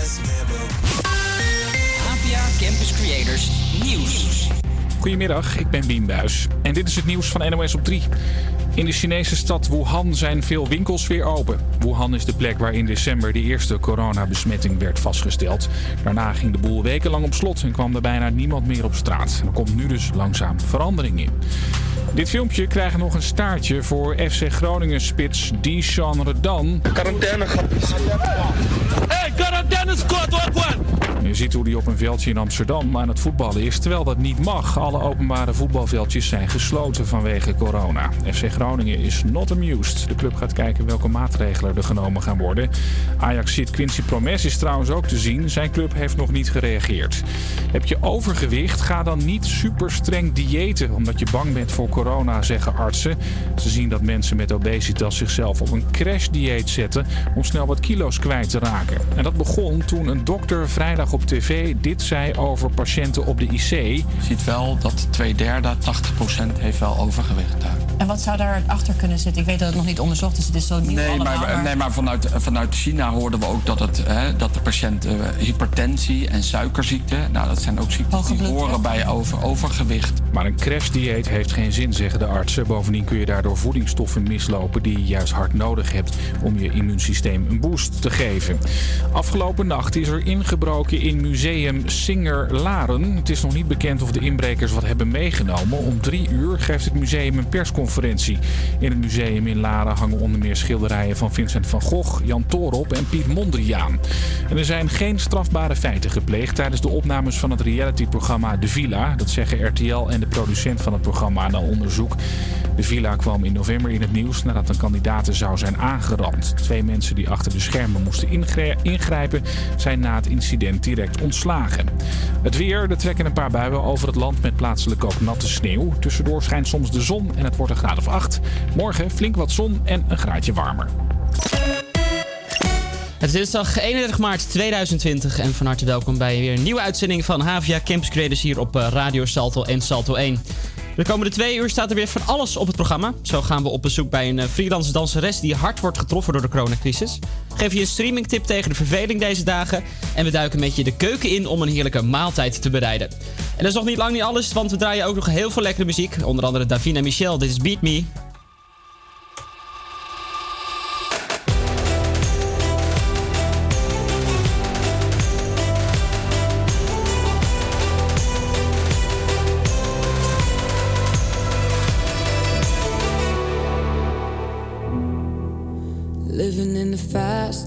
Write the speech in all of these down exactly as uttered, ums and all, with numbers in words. H v A Campus Creators Nieuws. Goedemiddag, ik ben Wien Buis en dit is het nieuws van N O S op drie. In de Chinese stad Wuhan zijn veel winkels weer open. Wuhan is de plek waar in december de eerste coronabesmetting werd vastgesteld. Daarna ging de boel wekenlang op slot en kwam er bijna niemand meer op straat. Er komt nu dus langzaam verandering in. Dit filmpje krijgt nog een staartje voor F C Groningen spits Dishan Redan. Quarantaine grapjes. Hey, quarantaine squad, wat wat? Je ziet hoe hij op een veldje in Amsterdam aan het voetballen is, terwijl dat niet mag. Alle openbare voetbalveldjes zijn gesloten vanwege corona. F C Groningen is not amused. De club gaat kijken welke maatregelen er genomen gaan worden. Ajax zit Quincy Promes is trouwens ook te zien. Zijn club heeft nog niet gereageerd. Heb je overgewicht? Ga dan niet super streng diëten, omdat je bang bent voor corona, zeggen artsen. Ze zien dat mensen met obesitas zichzelf op een crashdieet zetten om snel wat kilo's kwijt te raken. En dat begon toen een dokter vrijdag op tv dit zei over patiënten op de I C. Je ziet wel dat twee derde, tachtig procent heeft wel overgewicht daar. En wat zou daar achter kunnen zitten? Ik weet dat het nog niet onderzocht is, het is zo nieuw nee, allemaal. Maar... Nee, maar vanuit, vanuit China hoorden we ook dat, het, hè, dat de patiënten uh, hypertensie en suikerziekte, nou dat zijn ook ziekten die horen bij over, overgewicht. Maar een crashdieet heeft geen zin, zeggen de artsen. Bovendien kun je daardoor voedingsstoffen mislopen die je juist hard nodig hebt om je immuunsysteem een boost te geven. Afgelopen nacht is er ingebroken in Museum Singer-Laren. Het is nog niet bekend of de inbrekers wat hebben meegenomen. Om drie uur geeft het museum een persconferentie. In het museum in Laren hangen onder meer schilderijen van Vincent van Gogh, Jan Torop en Piet Mondriaan. En er zijn geen strafbare feiten gepleegd tijdens de opnames van het realityprogramma De Villa. Dat zeggen R T L en de producent van het programma na onderzoek. De Villa kwam in november in het nieuws nadat een kandidaat zou zijn aangerand. Twee mensen die achter de schermen moesten ingre- ingrijpen zijn na het incident direct ontslagen. Het weer, er trekken een paar buien over het land met plaatselijk ook natte sneeuw. Tussendoor schijnt soms de zon en het wordt een graad of acht. Morgen flink wat zon en een graadje warmer. Het is dinsdag eenendertig maart tweeduizend twintig en van harte welkom bij weer een nieuwe uitzending van H v A Campus Creators hier op Radio Salto en Salto één. De komende twee uur staat er weer van alles op het programma. Zo gaan we op bezoek bij een freelance danseres die hard wordt getroffen door de coronacrisis. Geef je een streamingtip tegen de verveling deze dagen. En we duiken met je de keuken in om een heerlijke maaltijd te bereiden. En dat is nog niet lang niet alles, want we draaien ook nog heel veel lekkere muziek. Onder andere Davina Michelle, dit is Beat Me.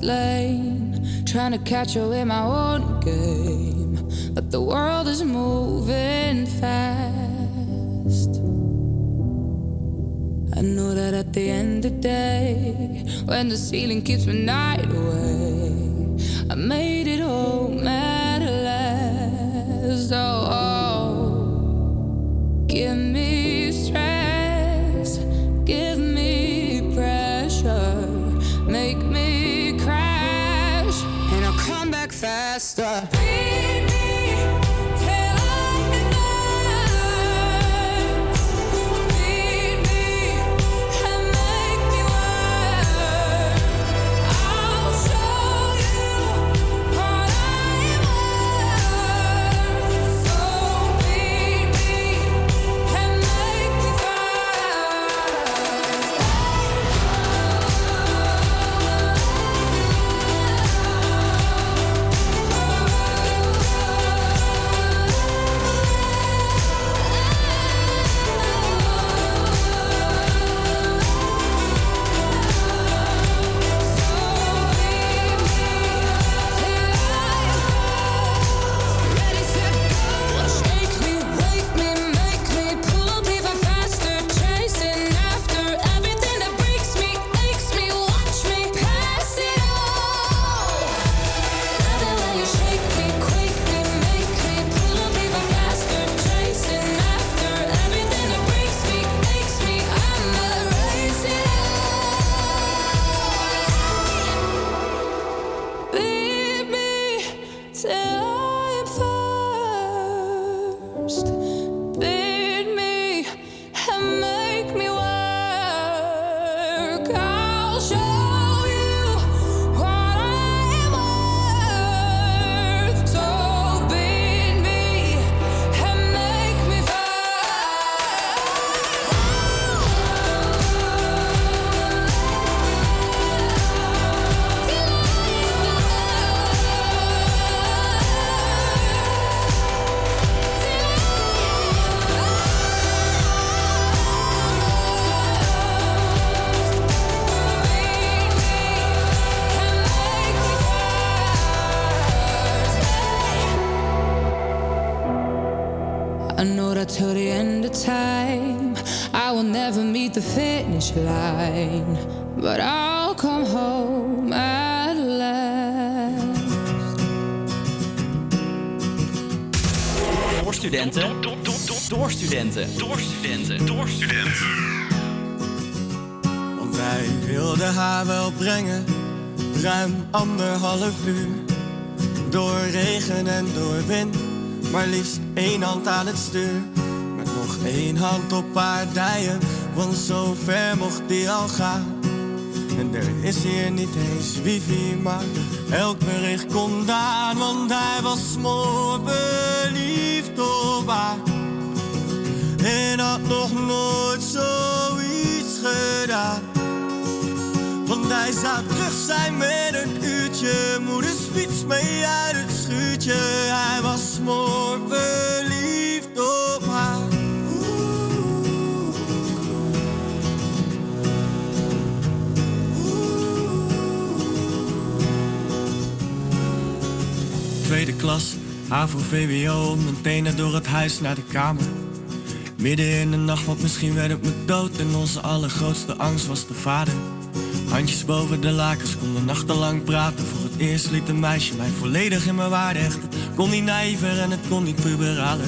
Lane, trying to catch up in my own game, but the world is moving fast. I know that at the end of the day, when the ceiling keeps me night away, I made it home at last. Oh, oh, give me stress, give me pressure, make me faster. Beat me till I'm in words. Beat me and make me work. I'll show you what I'm worth. So beat me and make me thrive. I know that till the end of time I will never meet the finish line, but I'll come home at last. Door studenten, door, door, door, door studenten, door studenten, door studenten. Want wij wilden haar wel brengen, ruim anderhalf uur. Door regen en door wind, maar liefst één hand aan het stuur. Met nog één hand op haar dijen, want zo ver mocht die al gaan. En er is hier niet eens wifi, maar elk bericht kon daar. Want hij was smoor verliefd op haar en had nog nooit zoiets gedaan. Want hij zou terug zijn met een uurtje, moeders fiets mee uit het schuurtje. Hij was smoor verliefd op haar. Tweede klas, A voor V W O, mijn tenen door het huis naar de kamer. Midden in de nacht, want misschien werd het me dood. En onze allergrootste angst was de vader. Handjes boven de lakens, konden nachtenlang praten. Voor het eerst liet een meisje mij volledig in mijn waarde hechten. Kon niet naïver en het kon niet puberaler.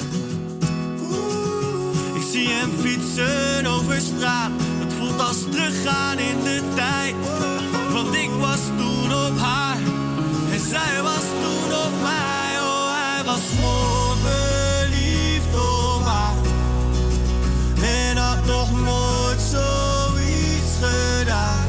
Ik zie hem fietsen over straat, het voelt als teruggaan in de tijd. Want ik was toen op haar en zij was toen op mij. Oh, hij was smoor verliefd op haar en had nog nooit zoiets gedaan.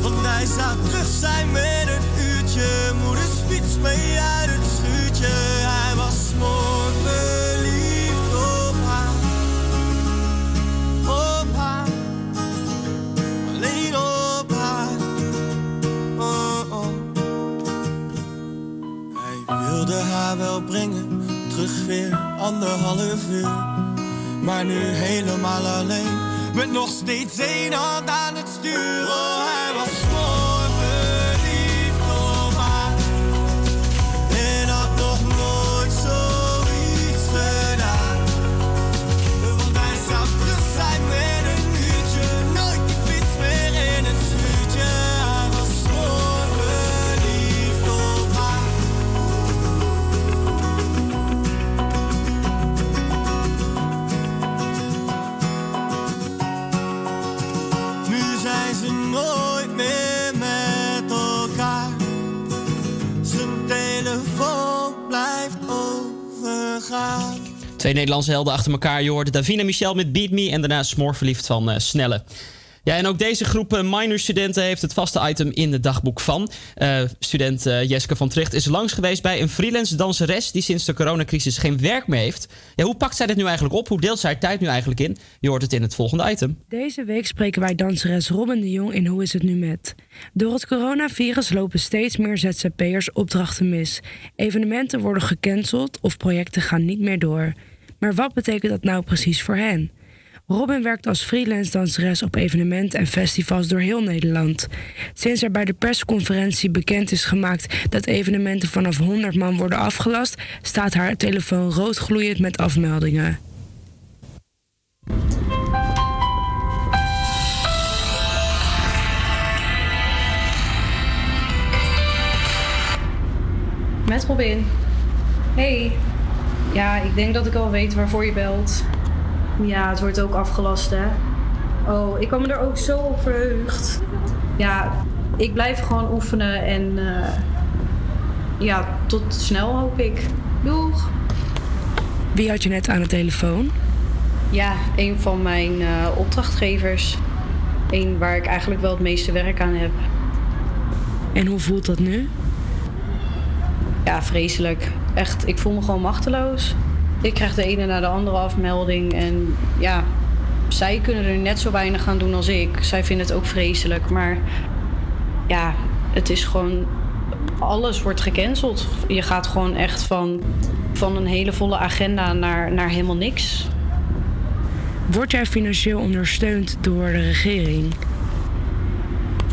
Want hij zou terug zijn met een uurtje, moeders fiets mee uit het schuurtje. Hij was smoor verliefd op haar, op haar, alleen op haar. Oh, oh. Hij wilde haar wel brengen, terug weer anderhalf uur. Maar nu helemaal alleen, met nog steeds één hand aan het stuur. Oh, hij was smoor verliefd op haar en had nog nooit zoiets gedaan. Want hij zou terug zijn met een uurtje, nooit die fiets meer in het schuurtje. Hij was smoor verliefd op haar. Nu zijn ze nooit meer met elkaar. Zijn telefoon blijft overgaan. Twee Nederlandse helden achter elkaar. Je hoorde Davina Michelle met Beat Me en daarna smoorverliefd van uh, Snelle. Ja, en ook deze groep uh, minorstudenten heeft het vaste item in het dagboek van. Uh, student uh, Jeske van Tricht is langs geweest bij een freelance danseres die sinds de coronacrisis geen werk meer heeft. Ja, hoe pakt zij dit nu eigenlijk op? Hoe deelt zij haar tijd nu eigenlijk in? Je hoort het in het volgende item. Deze week spreken wij danseres Robin de Jong in Hoe is het nu met? Door het coronavirus lopen steeds meer Z Z P'ers opdrachten mis. Evenementen worden gecanceld of projecten gaan niet meer door. Maar wat betekent dat nou precies voor hen? Robin werkt als freelance danseres op evenementen en festivals door heel Nederland. Sinds er bij de persconferentie bekend is gemaakt dat evenementen vanaf honderd man worden afgelast, staat haar telefoon rood gloeiend met afmeldingen. Met Robin. Hey. Ja, ik denk dat ik al weet waarvoor je belt. Ja, het wordt ook afgelast, hè. Oh, ik kwam er ook zo op verheugd. Ja, ik blijf gewoon oefenen en uh, ja, tot snel hoop ik. Doeg! Wie had je net aan de telefoon? Ja, een van mijn uh, opdrachtgevers. Eén waar ik eigenlijk wel het meeste werk aan heb. En hoe voelt dat nu? Ja, vreselijk. Echt, ik voel me gewoon machteloos. Ik krijg de ene na de andere afmelding en ja, zij kunnen er net zo weinig aan doen als ik. Zij vinden het ook vreselijk, maar ja, het is gewoon, alles wordt gecanceld. Je gaat gewoon echt van, van een hele volle agenda naar, naar helemaal niks. Word jij financieel ondersteund door de regering?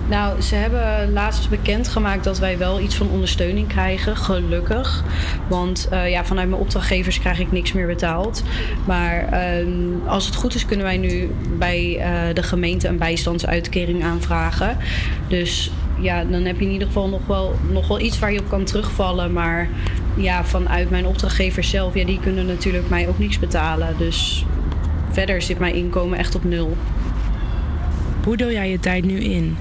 Nou, ze hebben laatst bekendgemaakt dat wij wel iets van ondersteuning krijgen, gelukkig. Want uh, ja, vanuit mijn opdrachtgevers krijg ik niks meer betaald. Maar uh, als het goed is kunnen wij nu bij uh, de gemeente een bijstandsuitkering aanvragen. Dus ja, dan heb je in ieder geval nog wel, nog wel iets waar je op kan terugvallen. Maar ja, vanuit mijn opdrachtgevers zelf, ja, die kunnen natuurlijk mij ook niks betalen. Dus verder zit mijn inkomen echt op nul. Hoe deel jij je tijd nu in?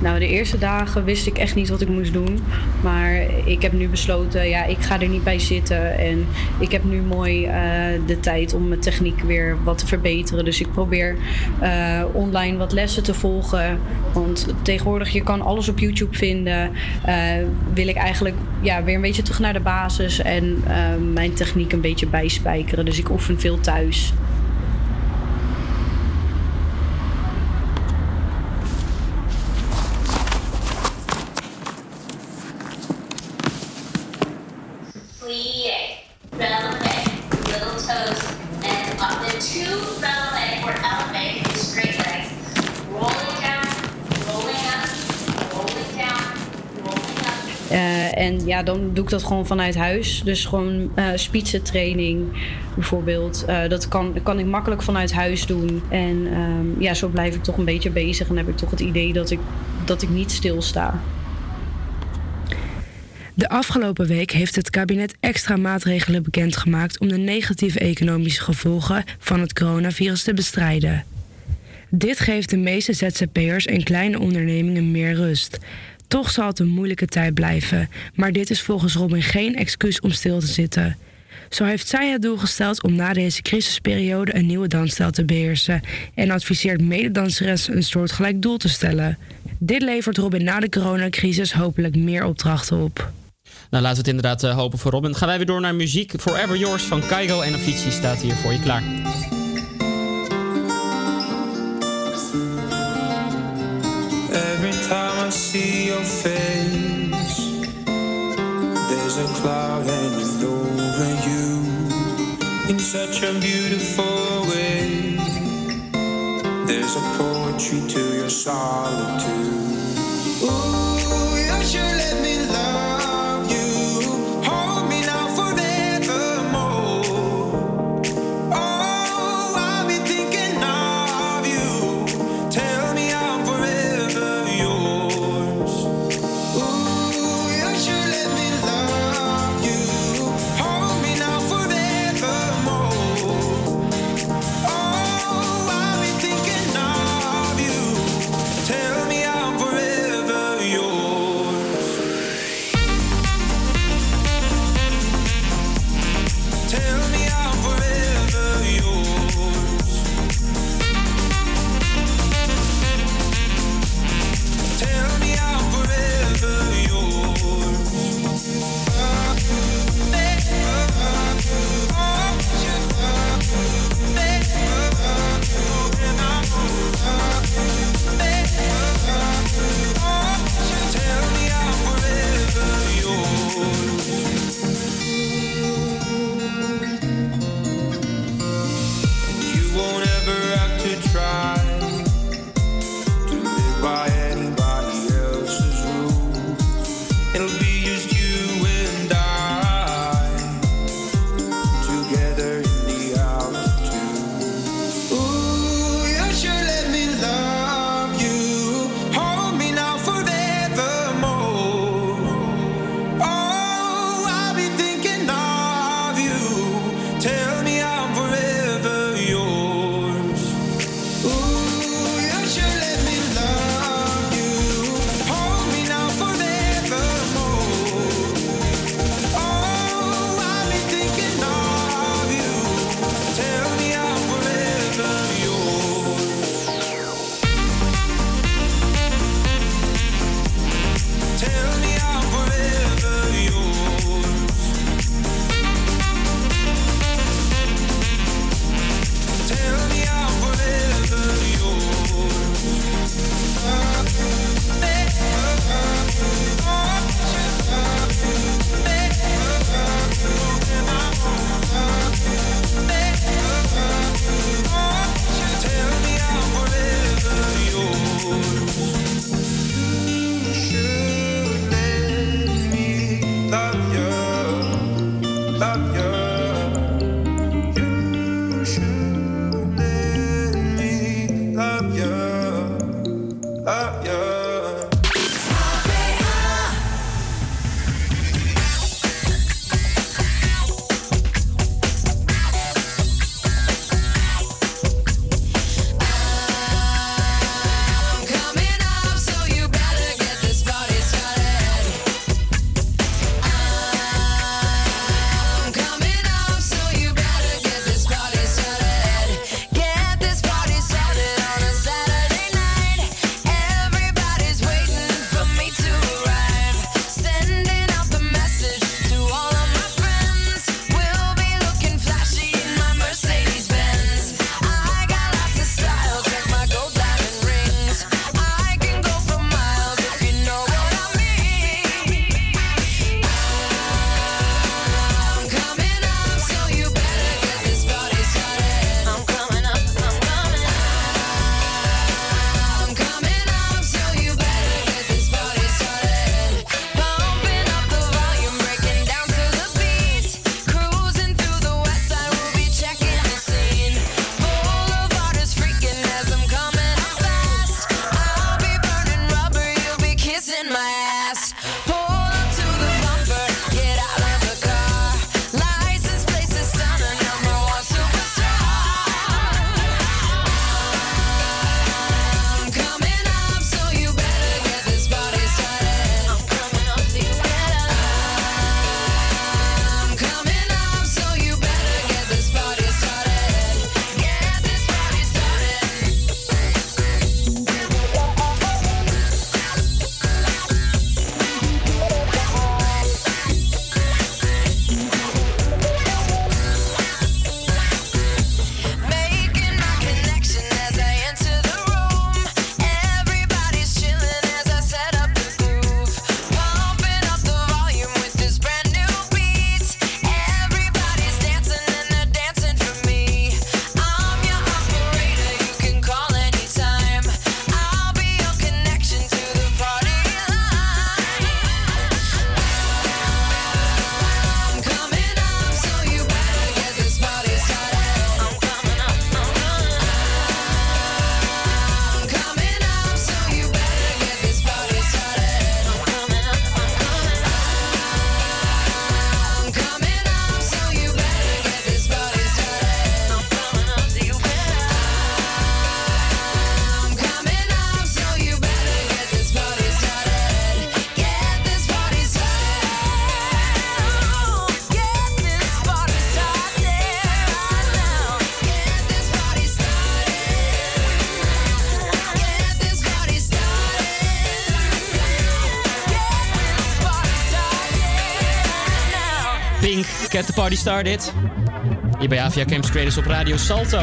Nou, de eerste dagen wist ik echt niet wat ik moest doen. Maar ik heb nu besloten, ja, ik ga er niet bij zitten. En ik heb nu mooi uh, de tijd om mijn techniek weer wat te verbeteren. Dus ik probeer uh, online wat lessen te volgen. Want tegenwoordig, je kan alles op YouTube vinden. Uh, wil ik eigenlijk ja, weer een beetje terug naar de basis. En uh, mijn techniek een beetje bijspijkeren. Dus ik oefen veel thuis. Ja, dan doe ik dat gewoon vanuit huis. Dus gewoon uh, spitsentraining bijvoorbeeld. Uh, dat kan, kan ik makkelijk vanuit huis doen. En um, ja, zo blijf ik toch een beetje bezig. En heb ik toch het idee dat ik, dat ik niet stilsta. De afgelopen week heeft het kabinet extra maatregelen bekendgemaakt om de negatieve economische gevolgen van het coronavirus te bestrijden. Dit geeft de meeste Z Z P'ers en kleine ondernemingen meer rust. Toch zal het een moeilijke tijd blijven, maar dit is volgens Robin geen excuus om stil te zitten. Zo heeft zij het doel gesteld om na deze crisisperiode een nieuwe dansstijl te beheersen en adviseert mededanseressen een soortgelijk doel te stellen. Dit levert Robin na de coronacrisis hopelijk meer opdrachten op. Nou, laten we het inderdaad uh, hopen voor Robin. Gaan wij weer door naar muziek. Forever Yours van Kygo en Avicii staat hier voor je klaar. Every time I see your face, there's a cloud hanging over you in such a beautiful way. There's a poetry to your solitude. Ooh, you should let me love you. Hold me now forevermore. Oh, I'll be thinking of you. Tell Get the party started. Hier bij HvA Campus Creators op Radio Salto.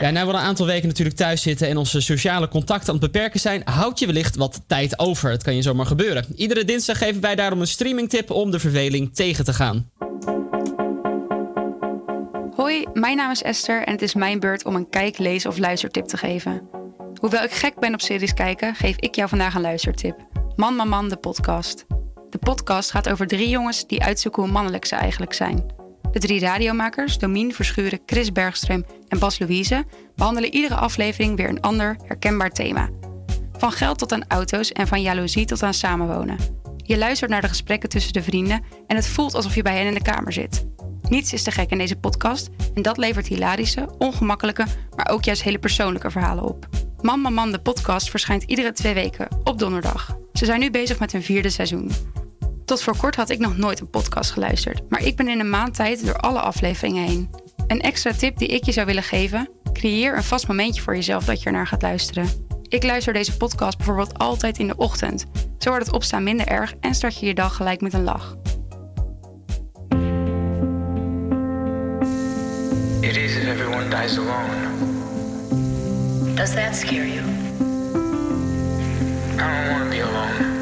Ja, nu we al een aantal weken natuurlijk thuis zitten en onze sociale contacten aan het beperken zijn, houd je wellicht wat tijd over. Het kan je zomaar gebeuren. Iedere dinsdag geven wij daarom een streamingtip om de verveling tegen te gaan. Hoi, mijn naam is Esther en het is mijn beurt om een kijk, lees of luistertip te geven. Hoewel ik gek ben op series kijken, geef ik jou vandaag een luistertip. Man, man, man, de podcast. De podcast gaat over drie jongens die uitzoeken hoe mannelijk ze eigenlijk zijn. De drie radiomakers, Domien Verschuren, Chris Bergström en Bas Louise, behandelen iedere aflevering weer een ander, herkenbaar thema. Van geld tot aan auto's en van jaloezie tot aan samenwonen. Je luistert naar de gesprekken tussen de vrienden en het voelt alsof je bij hen in de kamer zit. Niets is te gek in deze podcast en dat levert hilarische, ongemakkelijke, maar ook juist hele persoonlijke verhalen op. Man, man, man, de podcast verschijnt iedere twee weken, op donderdag. Ze zijn nu bezig met hun vierde seizoen. Tot voor kort had ik nog nooit een podcast geluisterd, maar ik ben in een maand tijd door alle afleveringen heen. Een extra tip die ik je zou willen geven: creëer een vast momentje voor jezelf dat je ernaar gaat luisteren. Ik luister deze podcast bijvoorbeeld altijd in de ochtend. Zo wordt het opstaan minder erg en start je je dag gelijk met een lach. It is if everyone dies alone. Does that scare you? I don't want to be alone.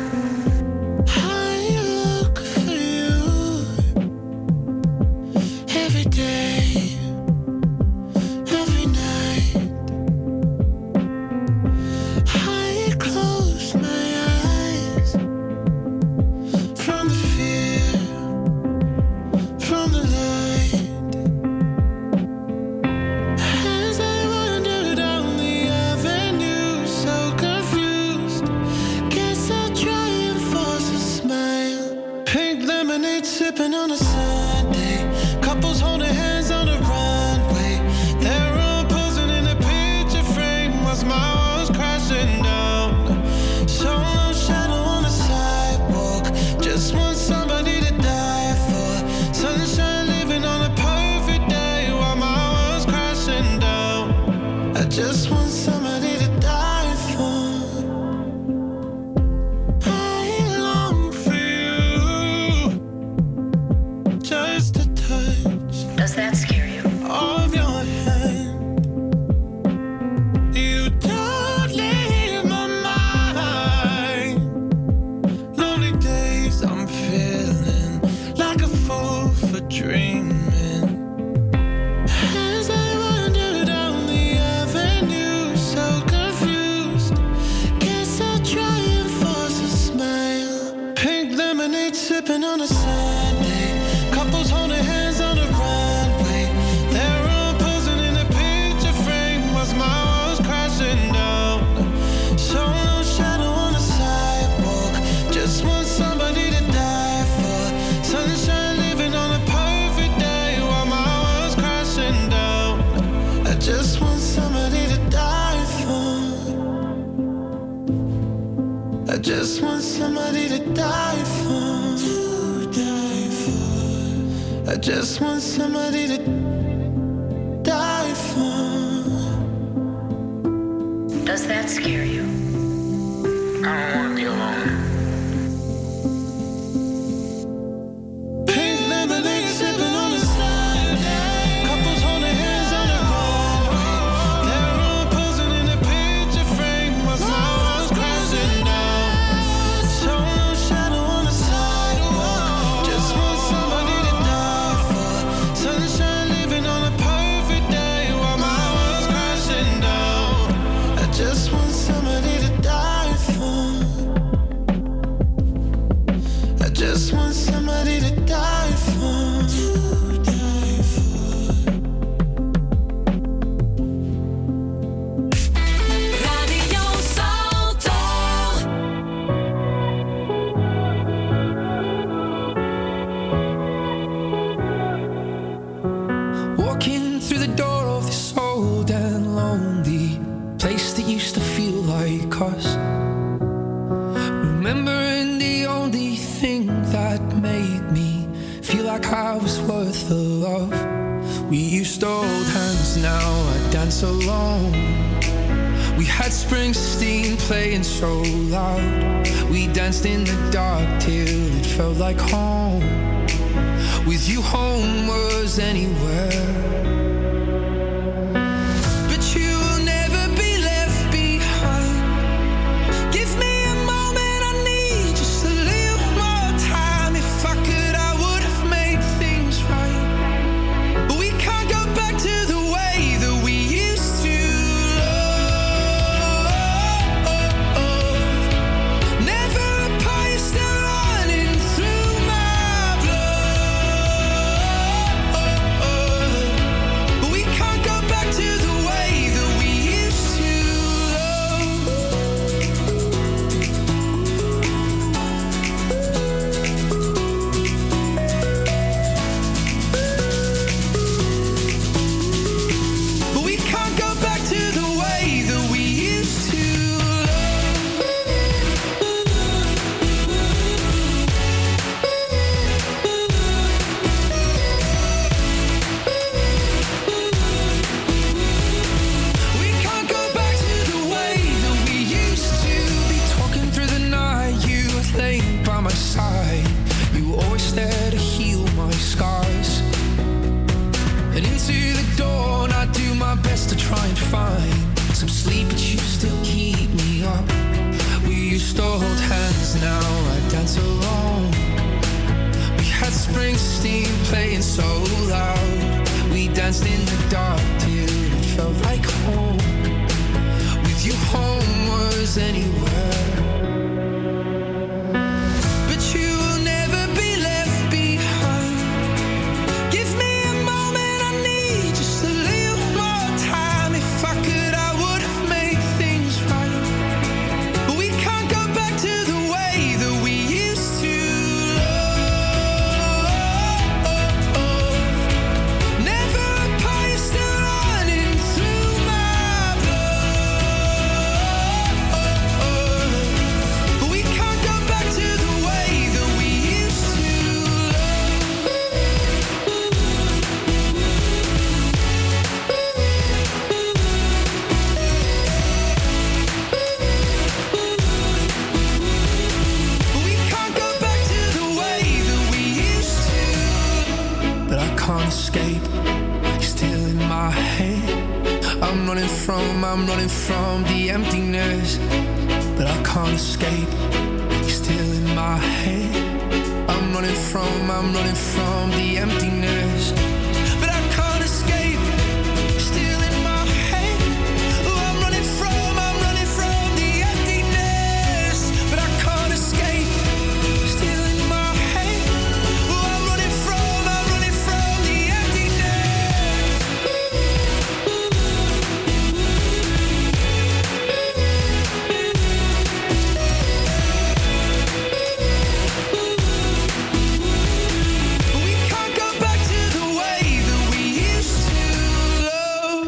Sipping on a Sunday, couples holding hands on the runway. They're all posing in a picture frame while my walls crashing down. So no shadow on the sidewalk, just want somebody to die for. Sunshine living on a perfect day while my walls crashing down. I just want somebody to die for. I long for you. Just a touch. Does that scare you? Of your hand. You don't leave my mind. Lonely days I'm feeling like a fool for dreaming. As I wander down the avenue, so confused. Guess I'll try and force a smile. Pink lemonade sipping on a Sunday. Couples holding hands on the runway. They're all posing in a picture frame while my walls crashing down. So no shadow on the sidewalk. Just one. just want somebody to die for. To die for. I just want somebody to die for. Does that scare you? I don't want to be alone.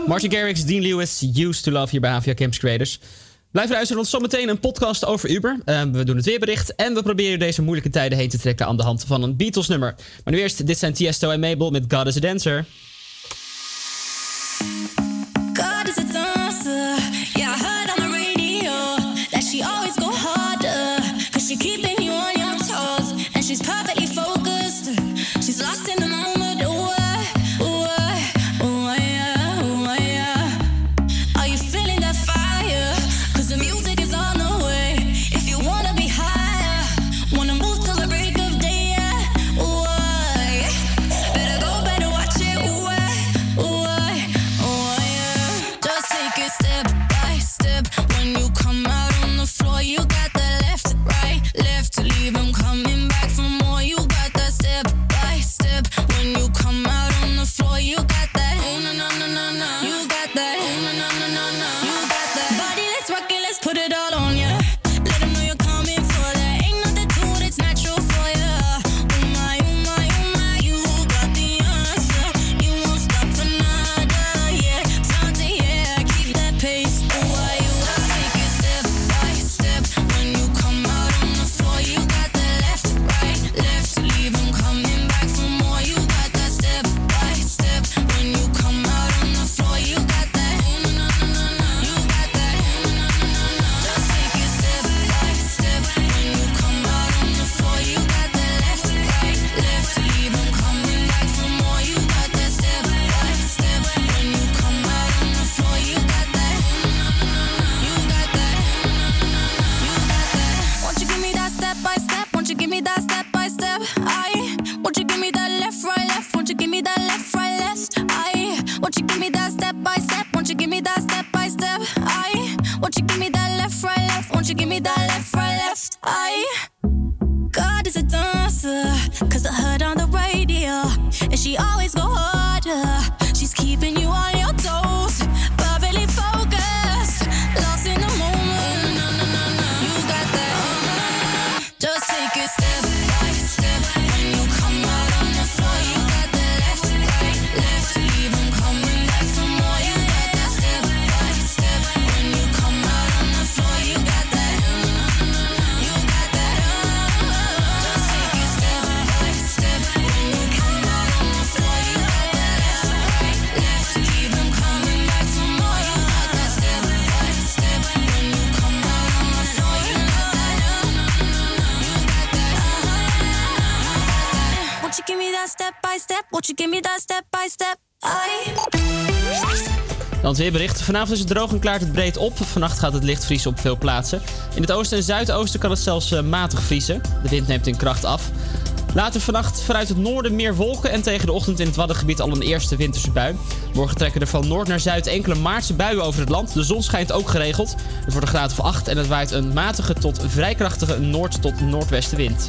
Martin Garrix, Dean Lewis, Used to Love hier bij H v A Campus Creators. Blijf luisteren, want zometeen een podcast over Uber. Uh, we doen het weerbericht en we proberen deze moeilijke tijden heen te trekken aan de hand van een Beatles-nummer. Maar nu eerst, dit zijn Tiësto en Mabel met God is a Dancer. God is a dancer, yeah, I heard on the radio that she always go harder, cause she keeping you on your toes, and she's perfectly focused, she's lost in the moment, oh, oh, oh, yeah, oh, yeah. Are you feeling that fire, cause the music is on the way, if you wanna be higher, wanna move till the break of day, yeah, oh, yeah. Better go, better watch it, oh, oh, oh, yeah. Just take it step by step, when you come out on the floor, you got the left, right, left, leave 'em coming back for more, you got that step by step, when you come out on the floor, you got that, oh, no, no, no, no, no, you got that, oh, no, no, no, no, no, you got that, body, let's rock it, let's put it all on ya, let 'em know you're coming for that, ain't nothing to it, it's natural for ya, oh my, oh my, oh my, you got the answer, you won't stop for nada, yeah, Sante, yeah, keep that pace, oh, why you just take it step by step, when you come out on the floor, you got the left, right, left, leave 'em coming back for more, you got that step by step, when you come out on the floor, you got that, oh, no, no, no, no, no, you got that, oh, no, no, no, no, no, just take it step by step, when you come out on the floor, you got that left, right, left, leave 'em coming back for more, you got that step by step, when you come out on the floor, you got that, oh, no, no, no, no, you got that, oh, no, no, no, no, you got that, won't you give me that step by step, won't you give me that step by step, I, won't you give me that left, right, left, won't you give me that left, right, left, I, won't you give me that step by step, won't you give me that step by step, I, won't you give me that left, right, left, won't you give me that left, right, left, I. God is a dancer, cause I heard on the radio, and she always go harder, she's keeping you on your toes, perfectly focused, lost in the moment, no, no, no, no, you got that, oh, no, no, no, just take it step by step, when you come out on the floor, you got the left, right, left, leave 'em coming back for more, you got that step by step, when you come out on the floor, you got that, oh, no, no, no, no, you got that, oh, just take it step by step, when you come out on the floor, you got that left, right, left, leave 'em coming back for more, you got that step by step, when you come out on the floor, you got that, oh, no, no, no, you got that, oh, won't you give me that step by step, won't you give me that step by step, I. Dan het weerbericht. Vanavond is het droog en klaart het breed op. Vannacht gaat het licht vriezen op veel plaatsen. In het oosten en zuidoosten kan het zelfs eh, matig vriezen. De wind neemt in kracht af. Later vannacht vanuit het noorden meer wolken en tegen de ochtend in het Waddengebied al een eerste winterse bui. Morgen trekken er van noord naar zuid enkele maartse buien over het land. De zon schijnt ook geregeld. Het wordt een graad of acht en het waait een matige tot vrij krachtige noord- tot noordwestenwind.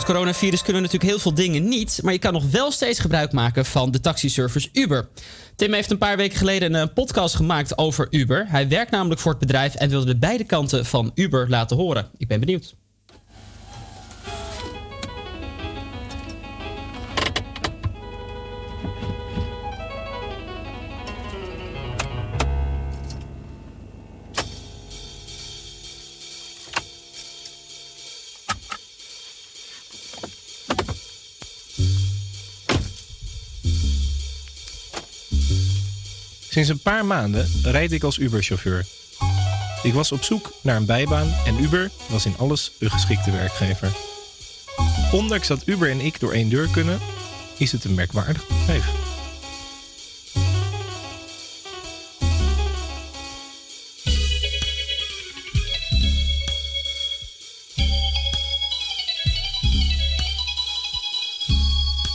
Het coronavirus kunnen we natuurlijk heel veel dingen niet, maar je kan nog wel steeds gebruik maken van de taxiservice Uber. Tim heeft een paar weken geleden een podcast gemaakt over Uber. Hij werkt namelijk voor het bedrijf en wilde de beide kanten van Uber laten horen. Ik ben benieuwd. Sinds een paar maanden rijd ik als Uber-chauffeur. Ik was op zoek naar een bijbaan en Uber was in alles een geschikte werkgever. Ondanks dat Uber en ik door één deur kunnen, is het een merkwaardig bedrijf.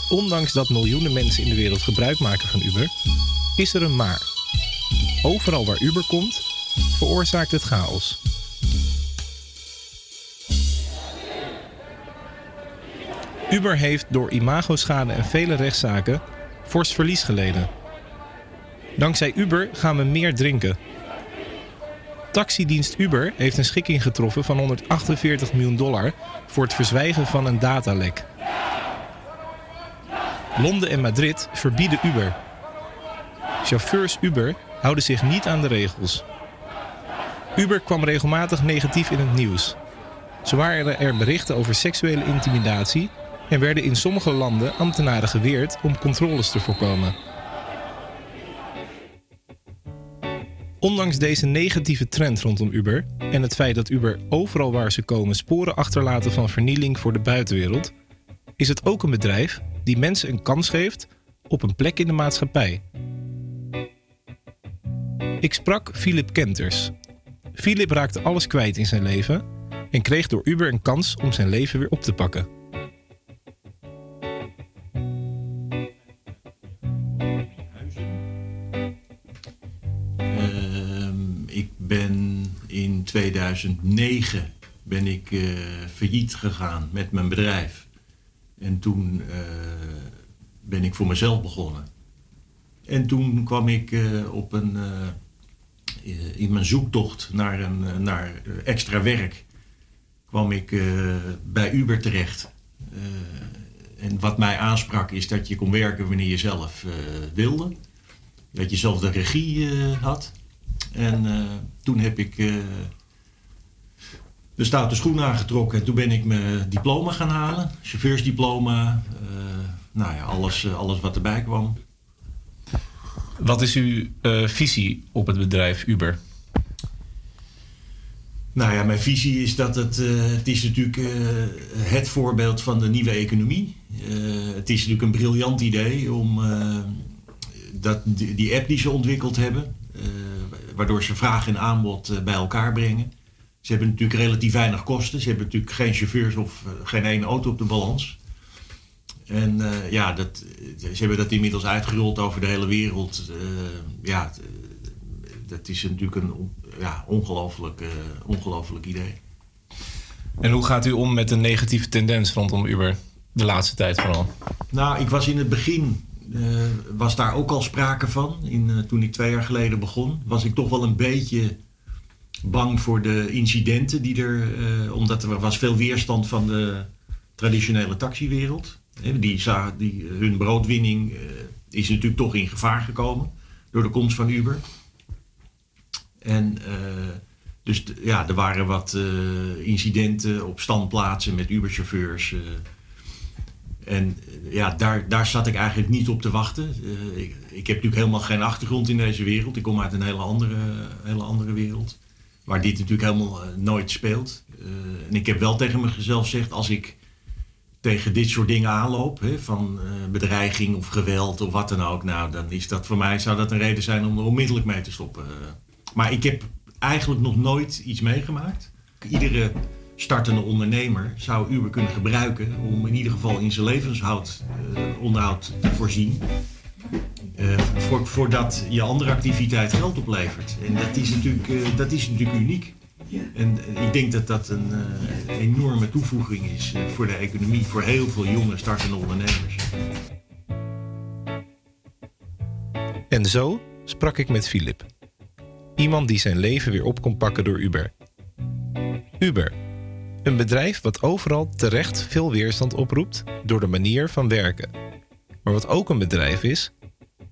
Ondanks dat miljoenen mensen in de wereld gebruik maken van Uber, is er een maar. Overal waar Uber komt, veroorzaakt het chaos. Uber heeft door imagoschade en vele rechtszaken fors verlies geleden. Dankzij Uber gaan we meer drinken. Taxidienst Uber heeft een schikking getroffen van honderdachtenveertig miljoen dollar voor het verzwijgen van een datalek. Londen en Madrid verbieden Uber. Chauffeurs Uber houden zich niet aan de regels. Uber kwam regelmatig negatief in het nieuws. Zo waren er berichten over seksuele intimidatie en werden in sommige landen ambtenaren geweerd om controles te voorkomen. Ondanks deze negatieve trend rondom Uber en het feit dat Uber overal waar ze komen sporen achterlaten van vernieling voor de buitenwereld, is het ook een bedrijf die mensen een kans geeft op een plek in de maatschappij. Ik sprak Philip Kenters. Philip raakte alles kwijt in zijn leven en kreeg door Uber een kans om zijn leven weer op te pakken. Uh, ik ben in tweeduizend negen ben ik, uh, failliet gegaan met mijn bedrijf. En toen uh, ben ik voor mezelf begonnen. En toen kwam ik uh, op een... Uh, in mijn zoektocht naar, een, naar extra werk kwam ik uh, bij Uber terecht. Uh, en wat mij aansprak is dat je kon werken wanneer je zelf uh, wilde. Dat je zelf de regie uh, had. En uh, toen heb ik uh, de stoute schoen aangetrokken. En toen ben ik mijn diploma gaan halen. Chauffeursdiploma. Uh, nou ja, alles, alles wat erbij kwam. Wat is uw uh, visie op het bedrijf Uber? Nou ja, mijn visie is dat het, uh, het is natuurlijk uh, het voorbeeld van de nieuwe economie. Uh, het is natuurlijk een briljant idee om uh, dat, die, die app die ze ontwikkeld hebben, uh, waardoor ze vraag en aanbod uh, bij elkaar brengen. Ze hebben natuurlijk relatief weinig kosten. Ze hebben natuurlijk geen chauffeurs of uh, geen één auto op de balans. En uh, ja, dat, ze hebben dat inmiddels uitgerold over de hele wereld. Uh, ja, dat is natuurlijk een ja, ongelooflijk, uh, ongelooflijk idee. En hoe gaat u om met de negatieve tendens rondom Uber? De laatste tijd vooral. Nou, ik was in het begin, uh, was daar ook al sprake van. In, uh, toen ik twee jaar geleden begon, was ik toch wel een beetje bang voor de incidenten die er... Uh, omdat er was veel weerstand van de traditionele taxiwereld. Die, die, hun broodwinning uh, is natuurlijk toch in gevaar gekomen door de komst van Uber. En uh, dus t, ja, er waren wat uh, incidenten op standplaatsen met Uberchauffeurs. Uh, en ja, daar, daar zat ik eigenlijk niet op te wachten. Uh, ik, ik heb natuurlijk helemaal geen achtergrond in deze wereld. Ik kom uit een hele andere, hele andere wereld. Waar dit natuurlijk helemaal uh, nooit speelt. Uh, en ik heb wel tegen mezelf gezegd, als ik tegen dit soort dingen aanloop, hè, van uh, bedreiging of geweld of wat dan ook, nou, dan is dat voor mij, zou dat een reden zijn om er onmiddellijk mee te stoppen. Uh, maar ik heb eigenlijk nog nooit iets meegemaakt. Iedere startende ondernemer zou Uber kunnen gebruiken om in ieder geval in zijn levensonderhoud uh, te voorzien. Uh, voor, voordat je andere activiteit geld oplevert. En dat is natuurlijk, uh, dat is natuurlijk uniek. Ja. En uh, ik denk dat dat een uh, enorme toevoeging is uh, voor de economie, voor heel veel jonge startende ondernemers. En zo sprak ik met Filip. Iemand die zijn leven weer op kon pakken door Uber. Uber, een bedrijf wat overal terecht veel weerstand oproept door de manier van werken. Maar wat ook een bedrijf is,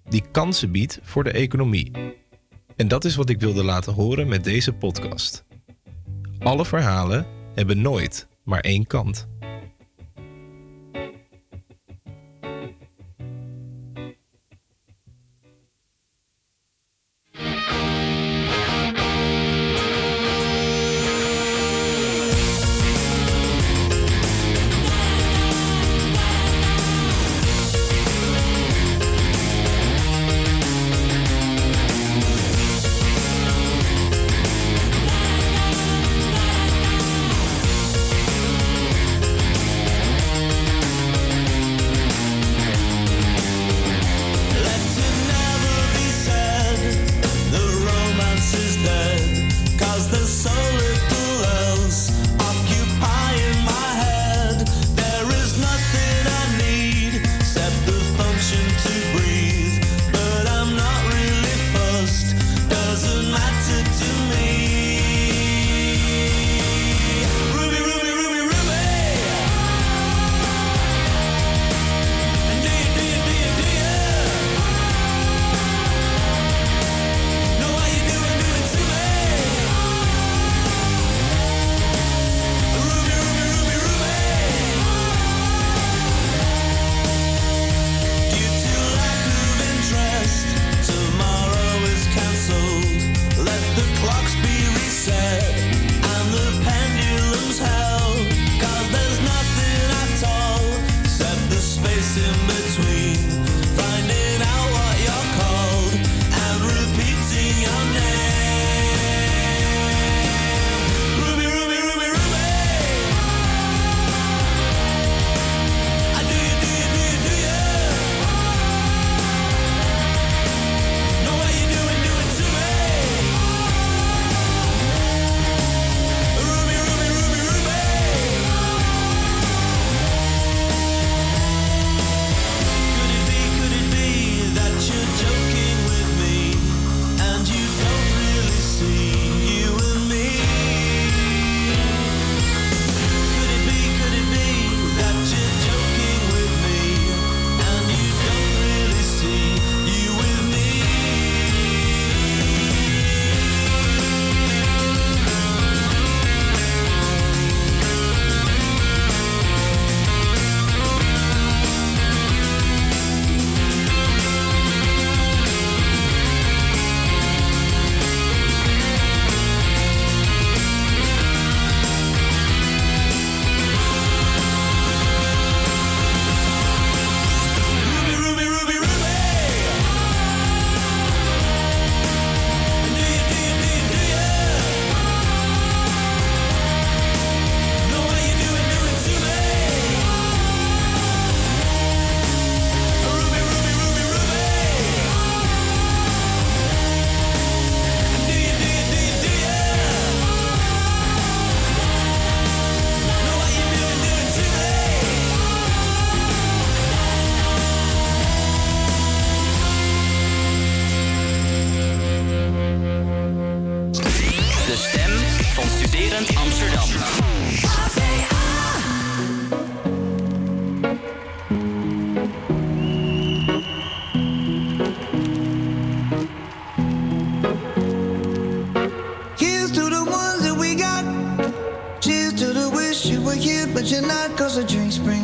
die kansen biedt voor de economie. En dat is wat ik wilde laten horen met deze podcast. Alle verhalen hebben nooit maar één kant.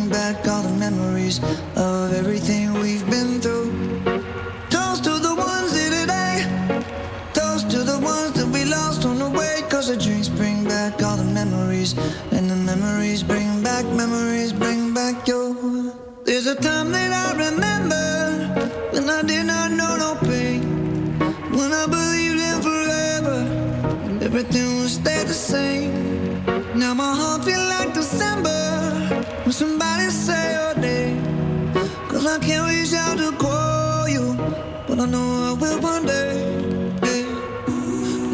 bring back all the memories of everything we've been through. Toast to the ones here today, toast to the ones that we lost on the way. Cause the drinks bring back all the memories, and the memories bring back, memories bring back your. There's a time that I remember when I did not know no pain, when I believed in forever and everything would stay the same. Now my heart feels like December when somebody say your name. Cause I can't reach out to call you, but I know I will one day, hey.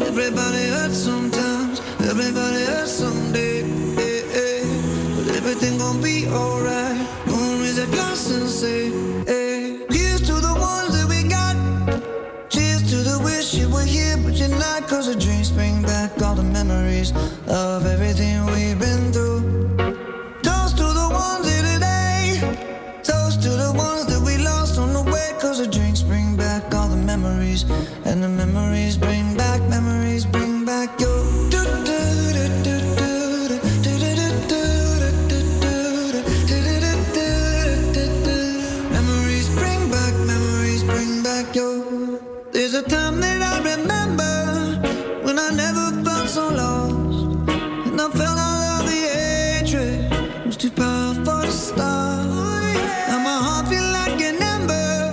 Everybody hurts sometimes, everybody hurts someday, hey, hey. But everything gon' be alright. A glass and say, hey. Here's to the ones that we got, cheers to the wish you were here but you're not. Cause the dreams bring back all the memories of everything we've been through. Toast to the ones here today, toast to the ones that we lost on the way. Cause the drinks bring back all the memories, and the memories bring back, memories bring back your. There's a time that I remember when I never felt so lost, and I felt all of the hatred was too powerful to stop. Now my heart feels like an ember,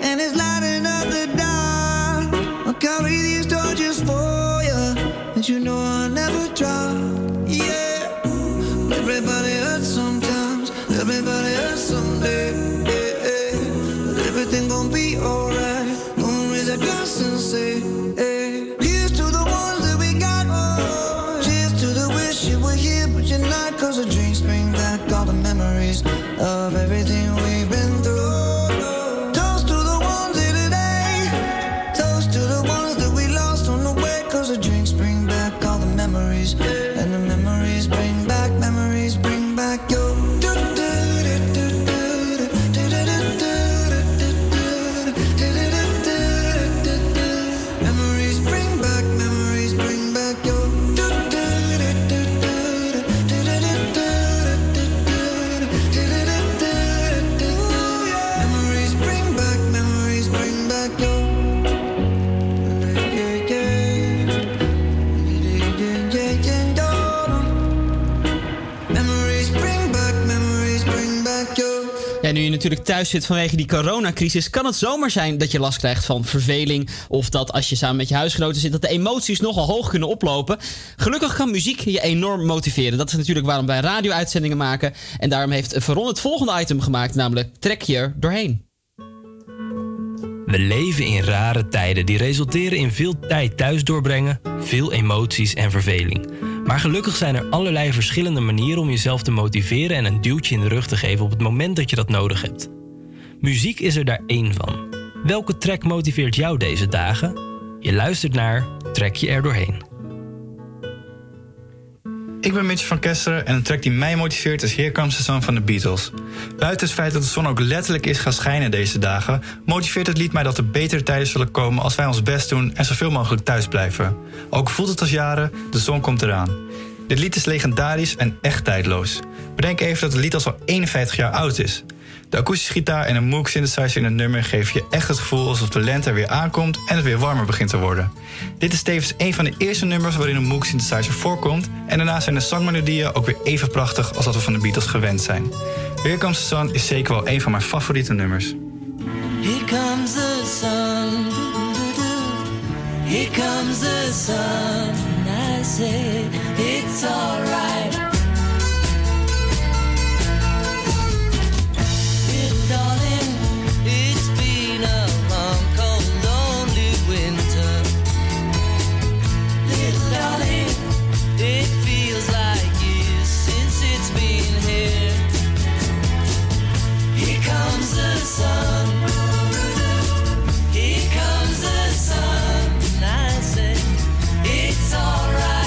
and it's lighting up the dark. I'll carry these torches for you, and you know I'll never drop. Yeah, but everybody hurts sometimes, everybody hurts someday, yeah, yeah. But everything gon' be alright. And say, hey. Here's to the ones that we got, oh. Cheers to the wish you were here but you're not. Cause the dreams bring back all the memories of everything we've been through. Toast to the ones here today, toast to the ones that we lost on the way. Cause the drinks bring back all the memories, and the memories bring back, memories bring back your. Natuurlijk thuis zit vanwege die coronacrisis, kan het zomaar zijn dat je last krijgt van verveling, of dat als je samen met je huisgenoten zit, dat de emoties nogal hoog kunnen oplopen. Gelukkig kan muziek je enorm motiveren. Dat is natuurlijk waarom wij radio-uitzendingen maken. En daarom heeft Veron het volgende item gemaakt, namelijk Trek je er doorheen. We leven in rare tijden die resulteren in veel tijd thuis doorbrengen, veel emoties en verveling. Maar gelukkig zijn er allerlei verschillende manieren om jezelf te motiveren en een duwtje in de rug te geven op het moment dat je dat nodig hebt. Muziek is er daar één van. Welke track motiveert jou deze dagen? Je luistert naar Trek je er doorheen. Ik ben Mitch van Kesteren en een track die mij motiveert is Here Comes the Sun van de Beatles. Buiten het feit dat de zon ook letterlijk is gaan schijnen deze dagen, motiveert het lied mij dat er betere tijden zullen komen als wij ons best doen en zoveel mogelijk thuis blijven. Ook voelt het als jaren, de zon komt eraan. Dit lied is legendarisch en echt tijdloos. Bedenk even dat het lied al zo'n eenenvijftig jaar oud is. De akoestische gitaar en een Moog synthesizer in het nummer geven je echt het gevoel alsof de lente er weer aankomt en het weer warmer begint te worden. Dit is tevens een van de eerste nummers waarin een Moog synthesizer voorkomt, en daarna zijn de zangmelodieën ook weer even prachtig als dat we van de Beatles gewend zijn. Here Comes the Sun is zeker wel een van mijn favoriete nummers. Here comes the sun, here comes the sun, I say it's alright. Here comes the sun, here comes the sun, I say it's alright.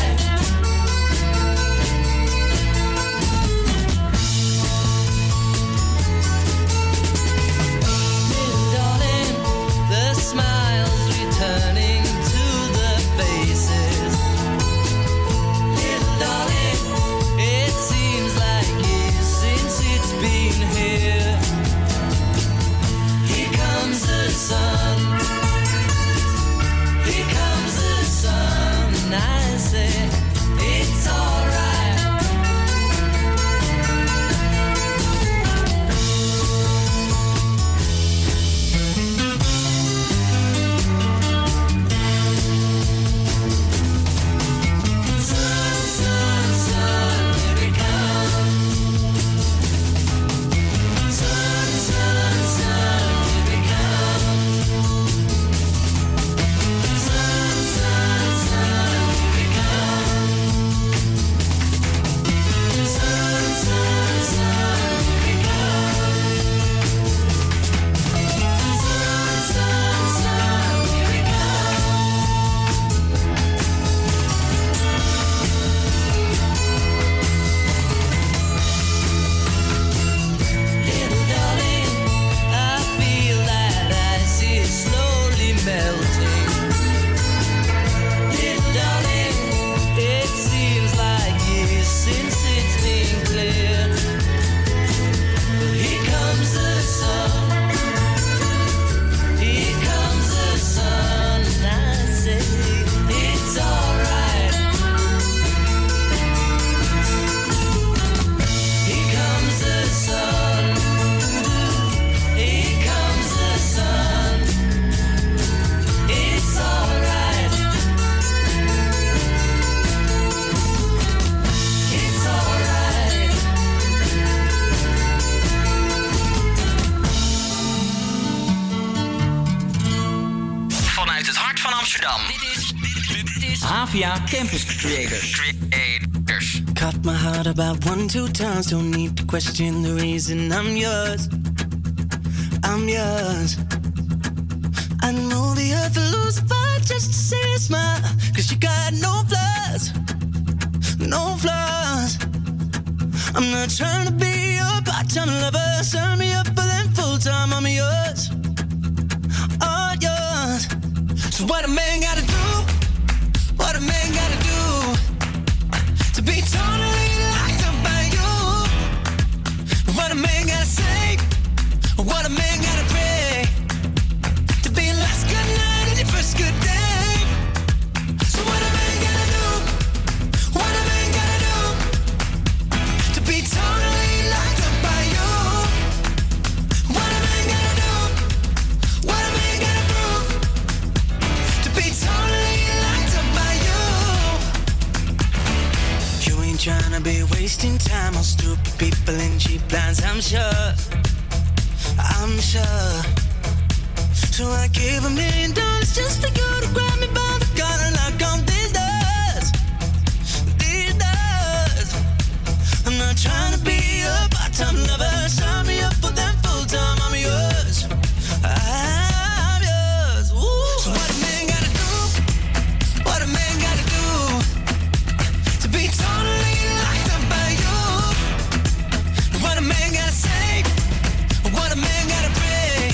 HvA Campus Creators. Creators. Cut my heart about one, two times. Don't need to question the reason. I'm yours. I'm yours. I know the earth will lose a fight just to see a smile. Cause you got no flaws. No flaws. I'm not trying to be your part-time lover. Sign me up for them full-time. I'm yours. All yours. So what a man gotta do? What a man gotta do to be totally locked up by you? What a man gotta say? What a man gotta pray to be last good night and your first good day? So what a man gotta do? What a man gotta do to be totally locked up by you? What a man gotta do? What a man gotta prove to be totally locked up by you? You ain't tryna be wasting time on stupid people and cheap lines, I'm sure. I'm sure. So I gave a million dollars just for you to grab me by the collar and lock on these doors. These doors. I'm not trying to be a part-time lover. Sign me up for that full-time. I'm yours. I'm yours. Ooh. So what a man gotta do? What a man gotta do to be totally locked up by you? What a man gotta say? What a man gotta pray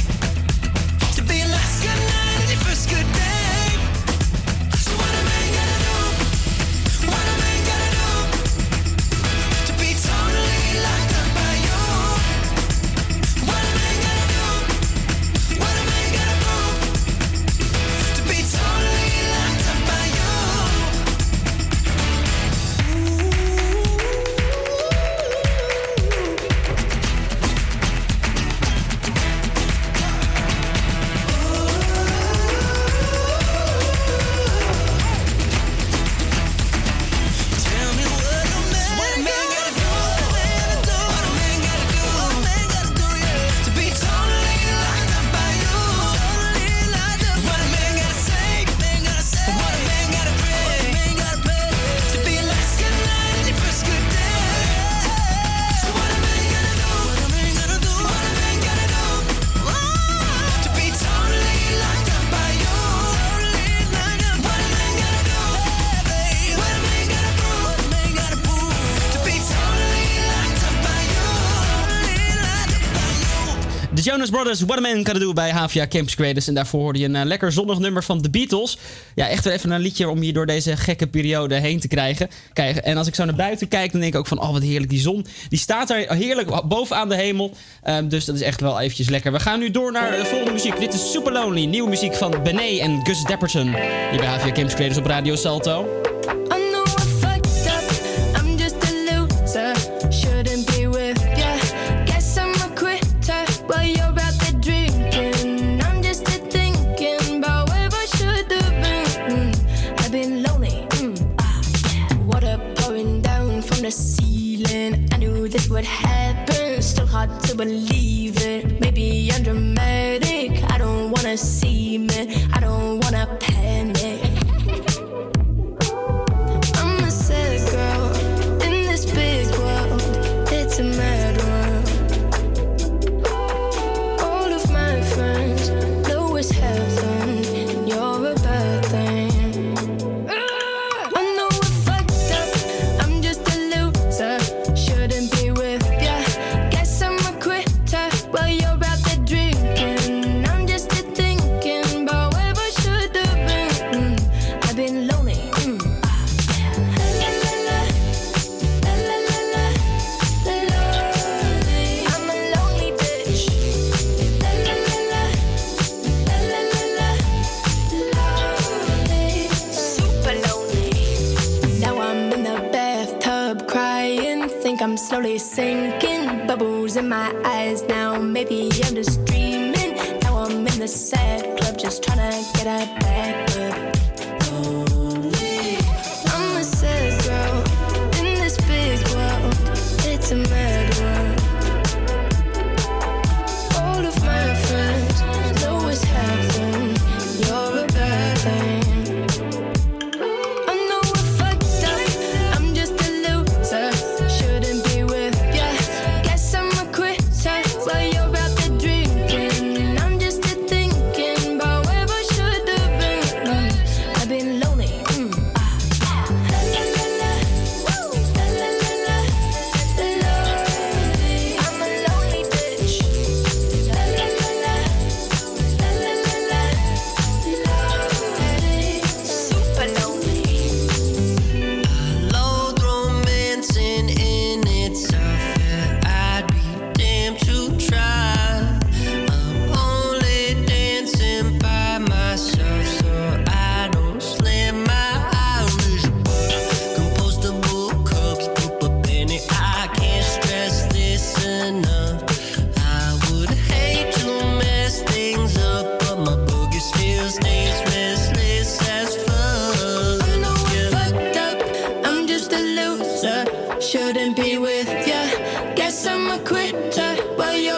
to be last good night and your first good day. So what a man gotta do? What a man gotta do to be totally locked up by you? What a man gotta do? What a man gotta prove to be totally locked up by you? Jonas Brothers, What a Man Can Do bij HvA Campus Creators. En daarvoor hoorde je een uh, lekker zonnig nummer van The Beatles. Ja, echt weer even een liedje om je door deze gekke periode heen te krijgen. Kijk, en als ik zo naar buiten kijk, dan denk ik ook van... oh, wat heerlijk, die zon. Die staat er heerlijk bovenaan de hemel. Um, dus dat is echt wel eventjes lekker. We gaan nu door naar de volgende muziek. Dit is Super Lonely, nieuwe muziek van Benet en Gus Dapperton. Hier bij HvA Campus Creators op Radio Salto. This would happen, still hard to believe it. Maybe I'm dramatic, I don't wanna seem it, I don't wanna panic. I'm a sad girl in this big world, it's a mad world. All of my friends know it's heaven, and you're a bad thing. I'm slowly sinking, bubbles in my eyes now. Maybe I'm just dreaming. Now I'm in the sad club, just trying to get her back up. Lonely. I'm a sad girl in this big world. It's a mad world. All of my friends know it's happening. You're a bad thing.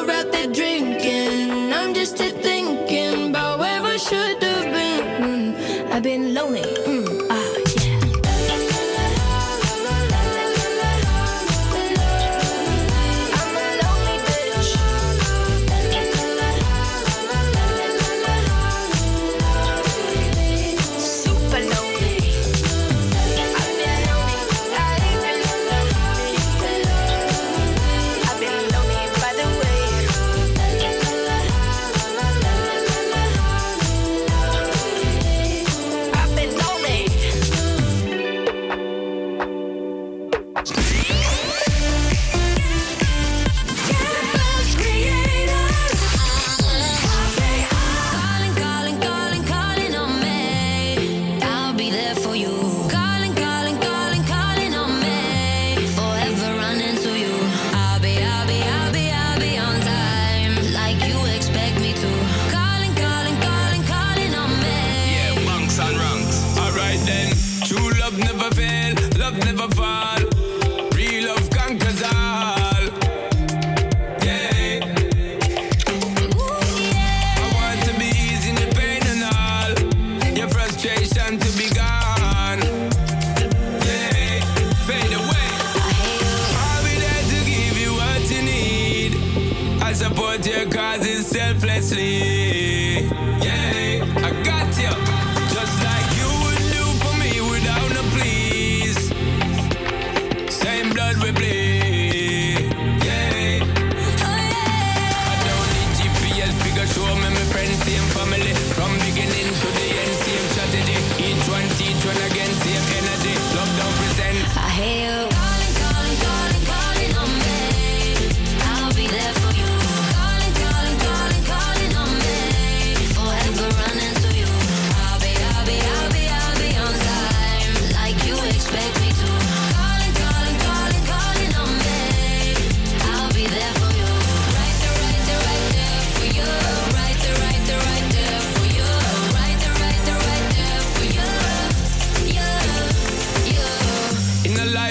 still out there drinking. I'm just here thinking about where I should have been. Mm, I've been lonely. Mm, ah.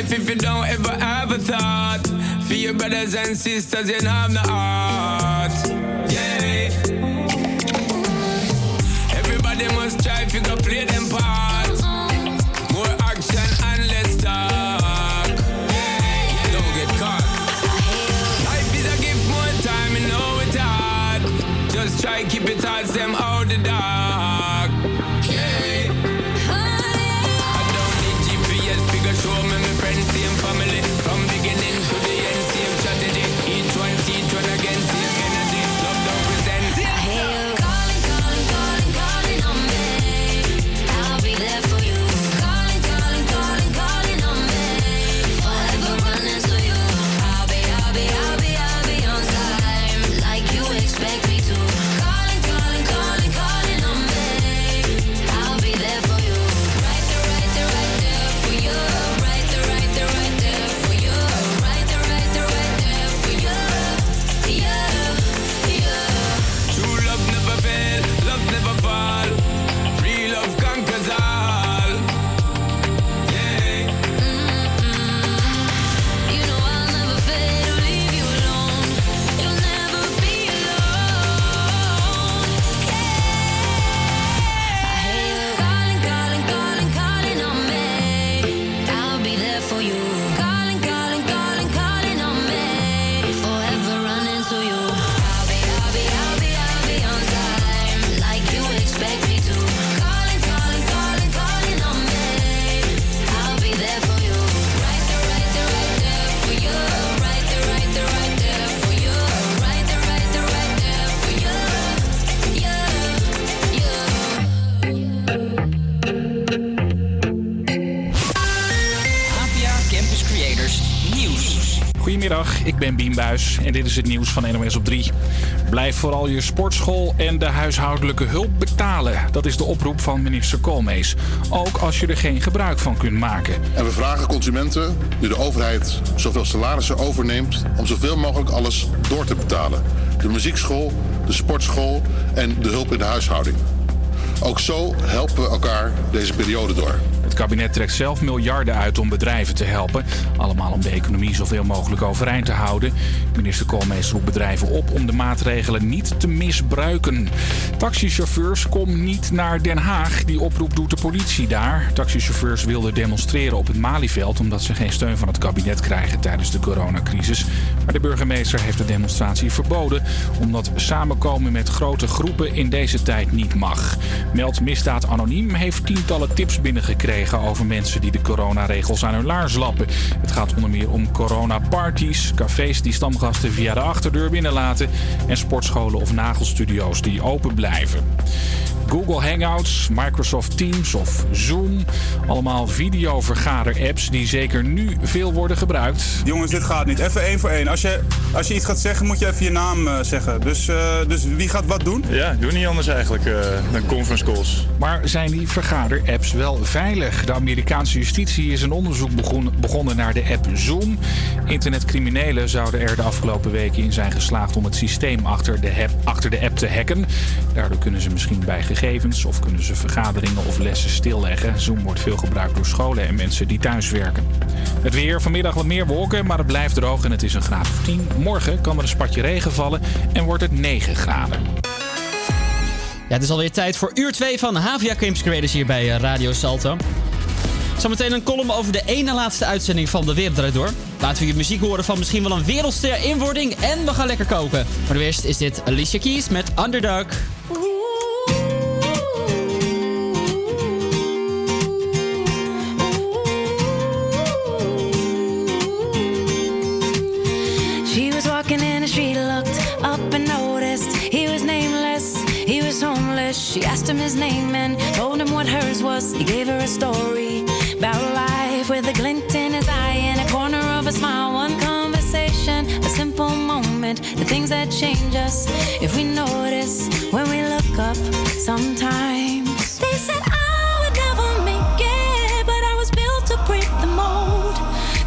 If you don't ever have a thought for your brothers and sisters, you have the heart. Yeah. Everybody must try if you can play them part. More action and less talk. Yeah. Don't get caught. Life is a gift, more time, you know it's hard. Just try keep your thoughts them out the dark. Yeah. I don't need G P S figure show me. Same family, from beginning to the end, same strategy. Each one, each one again, same energy. Love don't pretend. I hear you calling, calling, calling, calling on me. I'll be there for you. Calling, calling, calling, calling on me. Forever running to you. I'll be, I'll be, I'll be, I'll be on time, like you expect me to. Calling, calling, calling, calling on me. I'll be there for you. Right there, right there, right there for you. Goedemiddag, ik ben Wien Buis en dit is het nieuws van N O S op drie. Blijf vooral je sportschool en de huishoudelijke hulp betalen. Dat is de oproep van minister Koolmees. Ook als je er geen gebruik van kunt maken. En we vragen consumenten, nu de overheid zoveel salarissen overneemt, om zoveel mogelijk alles door te betalen. De muziekschool, de sportschool en de hulp in de huishouding. Ook zo helpen we elkaar deze periode door. Het kabinet trekt zelf miljarden uit om bedrijven te helpen. Allemaal om de economie zoveel mogelijk overeind te houden. Minister Koolmees roept bedrijven op om de maatregelen niet te misbruiken. Taxichauffeurs, kom niet naar Den Haag. Die oproep doet de politie daar. Taxichauffeurs wilden demonstreren op het Malieveld omdat ze geen steun van het kabinet krijgen tijdens de coronacrisis. Maar de burgemeester heeft de demonstratie verboden omdat samenkomen met grote groepen in deze tijd niet mag. Meld Misdaad Anoniem heeft tientallen tips binnengekregen over mensen die de coronaregels aan hun laars lappen. Het gaat onder meer om coronaparties, cafés die stamgasten via de achterdeur binnenlaten en sportscholen of nagelstudio's die open blijven. Google Hangouts, Microsoft Teams of Zoom. Allemaal videovergader-apps die zeker nu veel worden gebruikt. Jongens, dit gaat niet. Even één voor één. Als je, als je iets gaat zeggen, moet je even je naam uh, zeggen. Dus, uh, dus wie gaat wat doen? Ja, ik doe niet anders eigenlijk uh, dan conference calls. Maar zijn die vergader-apps wel veilig? De Amerikaanse justitie is een onderzoek begon, begonnen naar de app Zoom. Internetcriminelen zouden er de afgelopen weken in zijn geslaagd om het systeem achter de app, achter de app te hacken. Daardoor kunnen ze misschien bij gegevens of kunnen ze vergaderingen of lessen stilleggen. Zoom wordt veel gebruikt door scholen en mensen die thuiswerken. Het weer, vanmiddag wat meer wolken, maar het blijft droog en het is een graad of tien. Morgen kan er een spatje regen vallen en wordt het negen graden. Ja, het is alweer tijd voor uur twee van H V A Campus Creators hier bij Radio Salto. Zometeen een column over de ene laatste uitzending van De Wereld Draait Door. Laten we je muziek horen van misschien wel een wereldster in wording en we gaan lekker koken. Maar eerst is dit Alicia Keys met Underdog. She asked him his name and told him what hers was. He gave her a story about life with a glint in his eye and a corner of a smile. One conversation, a simple moment, the things that change us if we notice when we look up sometimes. They said I would never make it, but I was built to break the mold.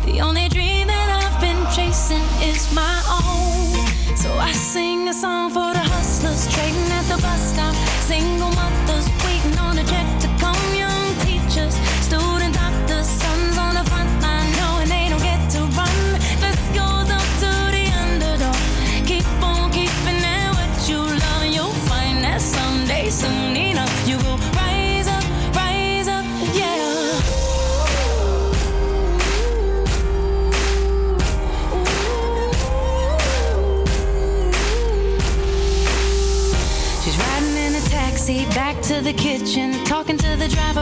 The only dream that I've been chasing is my own. So I sing a song for the hustlers trading at the bus stop. Single mothers waiting on a check to come, young teachers, student doctors, sons on the front line knowing they don't get to run. This goes up to the underdog. Keep on keeping at what you love, and you'll find that someday, soon enough, you will rise up, rise up, yeah. She's riding taxi back to the kitchen, talking to the driver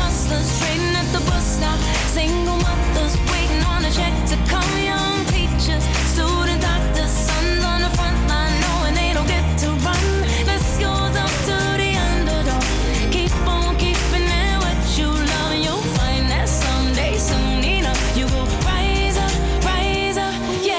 hustlers trading at the bus stop. Single mothers waiting on a check to come, young teachers, student doctors, sons on the front line knowing they don't get to run. This goes up to the underdog. Keep on keeping at what you love, and you'll find that someday, soon enough, you will rise up, rise up, yeah.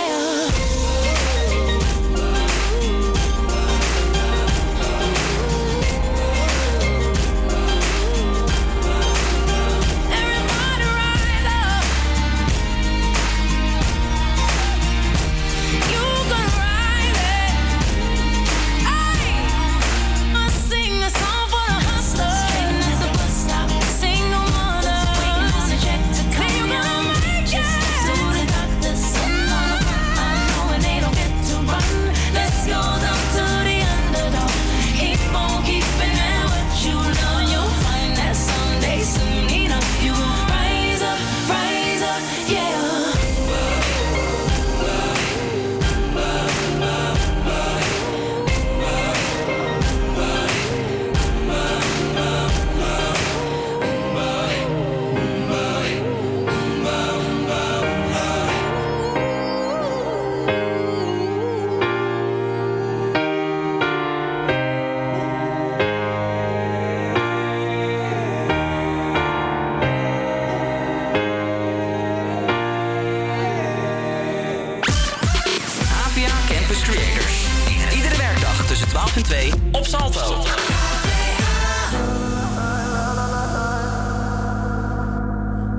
half en twee op Salto.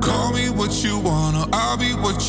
Call me what you wanna, I'll be what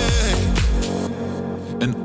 And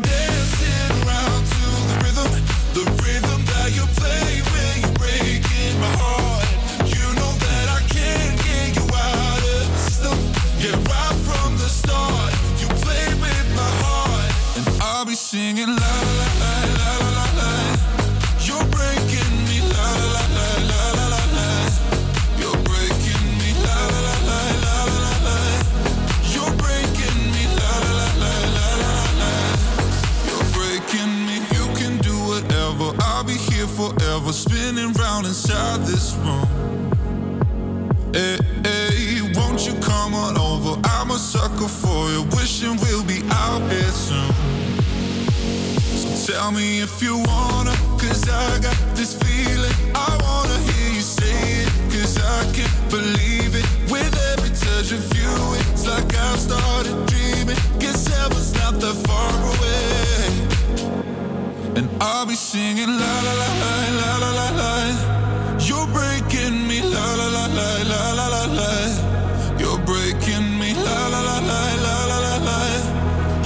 dancing around to the rhythm, the rhythm that you play when you're breaking my heart. You know that I can't get you out of the system. Yeah, right from the start, you play with my heart, and I'll be singing la la la la la la la. You're breaking me la la la la la la la. You're breaking me la la la la la la. You're breaking me la la la la la la. You're breaking me. You can do whatever. I'll be here forever, spinning round inside this room. Hey, hey, won't you come on over? I'm a sucker for you, wishing we'll be out here soon. So tell me if you wanna, cause I got this feeling. I wanna hear you say it, cause I can't believe it. With every touch of you, it's like I've started dreaming. Guess heaven's not that far away. And I'll be singing la la la la la la la la. You're breaking me la la la la la la la la. You're breaking me la la la la la la la.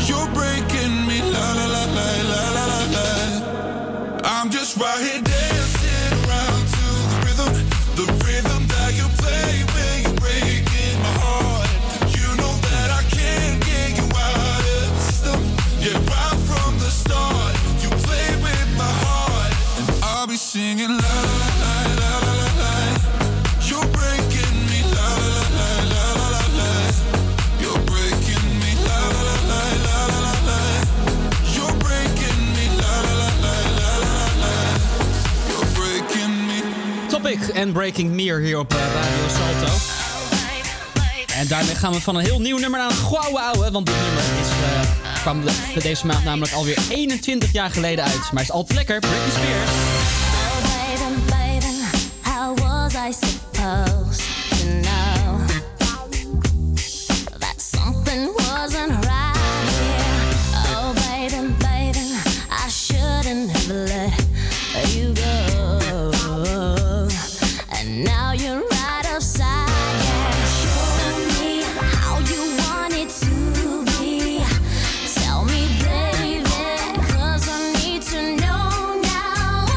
You're breaking me la la la la la la la. I'm just right here dancing around to the rhythm, the rhythm that you play when you're breaking my heart. You know that I can't get you out of the system. Yeah, right from the start, you play with my heart, and I'll be singing la la la la la la la. You're breaking me la la la la la la la. You're breaking me la la la la la la la. You're breaking me la la la la la la. You're breaking me. Topic en Breaking Meer hier op uh, Radio Salto. En daarmee gaan we van een heel nieuw nummer naar een gouden ouwe, want dit nummer is, uh, kwam de, deze maand namelijk alweer eenentwintig jaar geleden uit. Maar is altijd lekker, Britney Spears. I suppose to know that something wasn't right here. Oh, baby, baby, I shouldn't have let you go. And now you're right outside. Yeah. Show me how you want it to be. Tell me, baby, 'cause I need to know now.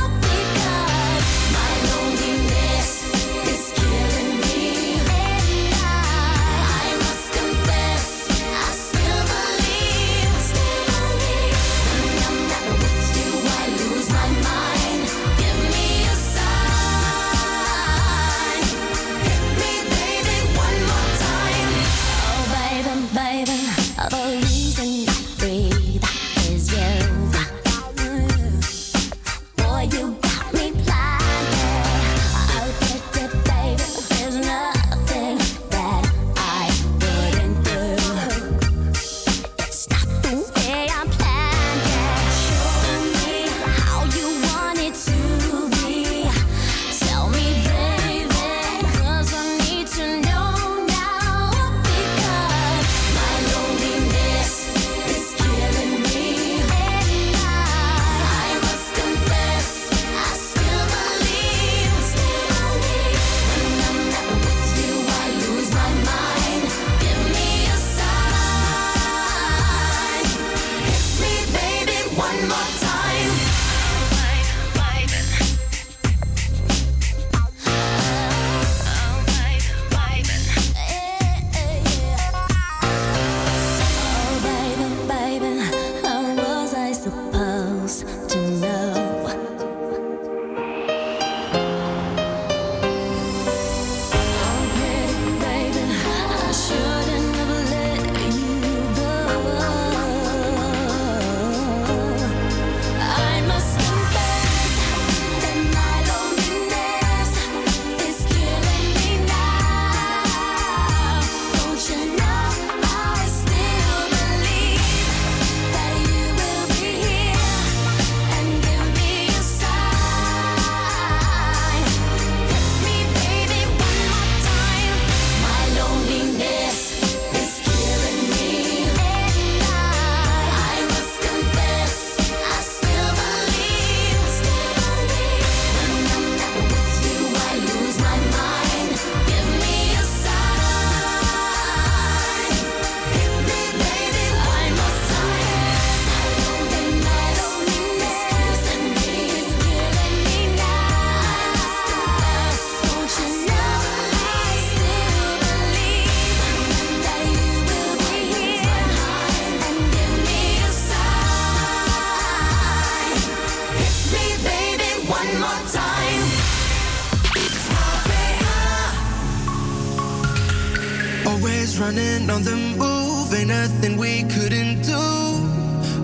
is running on the move. Ain't nothing we couldn't do.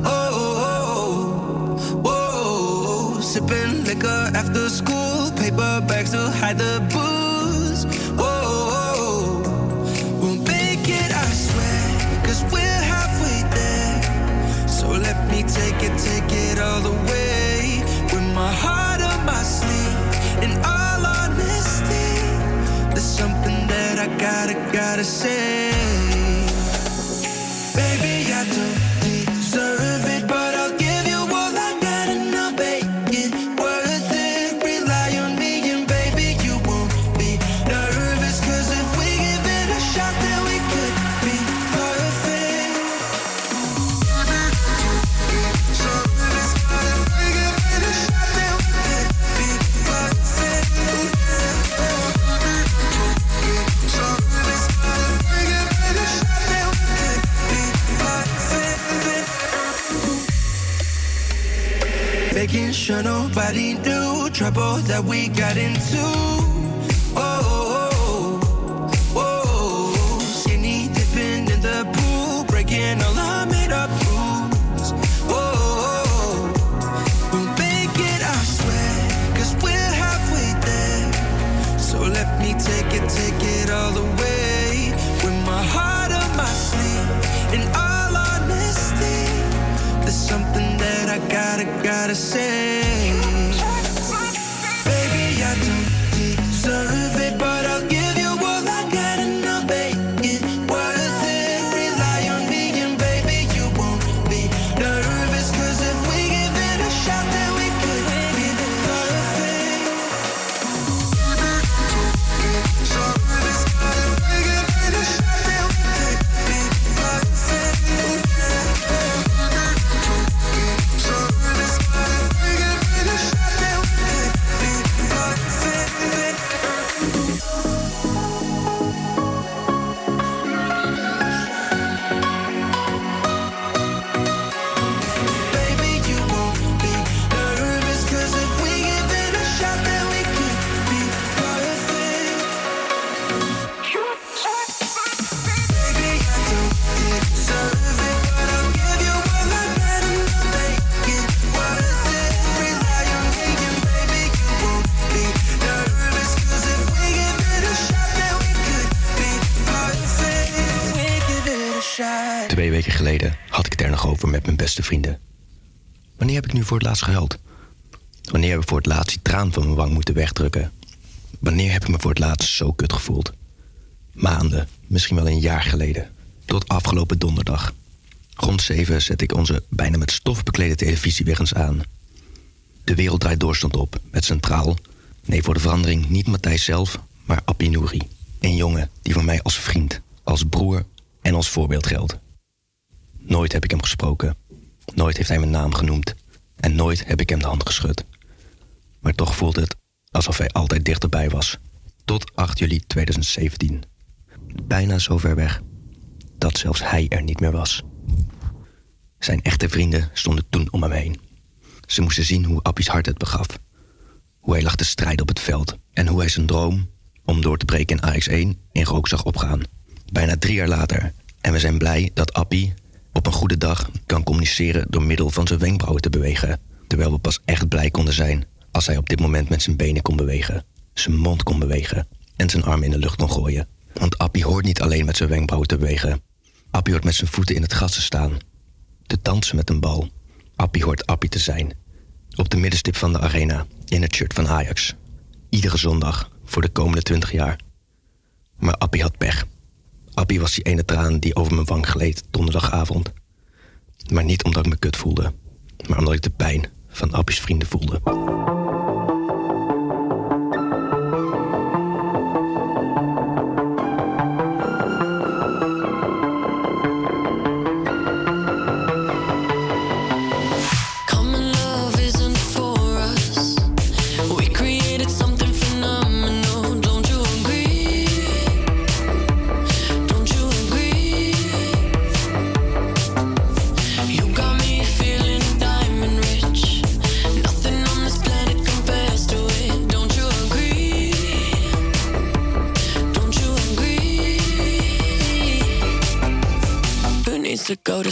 Oh, oh, oh, oh, oh. Sipping liquor after school, paper bags to hide the booze. Oh, oh, oh, we'll make it, I swear, 'cause we're halfway there. So let me take it, take it all the way. With my heart on my sleeve, in all honesty, there's something that I gotta, gotta say. Baby, I do. Sure nobody knew trouble that we got into. Oh, oh, oh, oh. Skinny dipping in the pool, breaking all our made-up rules. Oh, oh, oh, we'll make it, I swear, 'cause we're halfway there. So let me take it, take it all the way. With my heart on my sleeve, in all honesty, there's something that I gotta, gotta say. Twee weken geleden had ik het er nog over met mijn beste vrienden. Wanneer heb ik nu voor het laatst gehuild? Wanneer heb ik voor het laatst die traan van mijn wang moeten wegdrukken? Wanneer heb ik me voor het laatst zo kut gevoeld? Maanden, misschien wel een jaar geleden. Tot afgelopen donderdag. Rond zeven zette ik onze bijna met stof beklede televisie weer eens aan. De Wereld Draait Door stond op, met centraal... nee, voor de verandering niet Matthijs zelf, maar Appie Nouri. Een jongen die voor mij als vriend, als broer en als voorbeeld geldt. Nooit heb ik hem gesproken. Nooit heeft hij mijn naam genoemd. En nooit heb ik hem de hand geschud. Maar toch voelt het alsof hij altijd dichterbij was. Tot acht juli tweeduizend zeventien. Bijna zo ver weg dat zelfs hij er niet meer was. Zijn echte vrienden stonden toen om hem heen. Ze moesten zien hoe Appie's hart het begaf. Hoe hij lag te strijden op het veld. En hoe hij zijn droom om door te breken in Ajax één in rook zag opgaan. Bijna drie jaar later. En we zijn blij dat Appie... op een goede dag kan communiceren door middel van zijn wenkbrauwen te bewegen. Terwijl we pas echt blij konden zijn als hij op dit moment met zijn benen kon bewegen. Zijn mond kon bewegen en zijn armen in de lucht kon gooien. Want Appie hoort niet alleen met zijn wenkbrauwen te bewegen. Appie hoort met zijn voeten in het gras te staan. Te dansen met een bal. Appie hoort Appie te zijn. Op de middenstip van de arena, in het shirt van Ajax. Iedere zondag voor de komende twintig jaar. Maar Appie had pech. Appie was die ene traan die over mijn wang gleed donderdagavond. Maar niet omdat ik me kut voelde, maar omdat ik de pijn van Appie's vrienden voelde. Planet to go to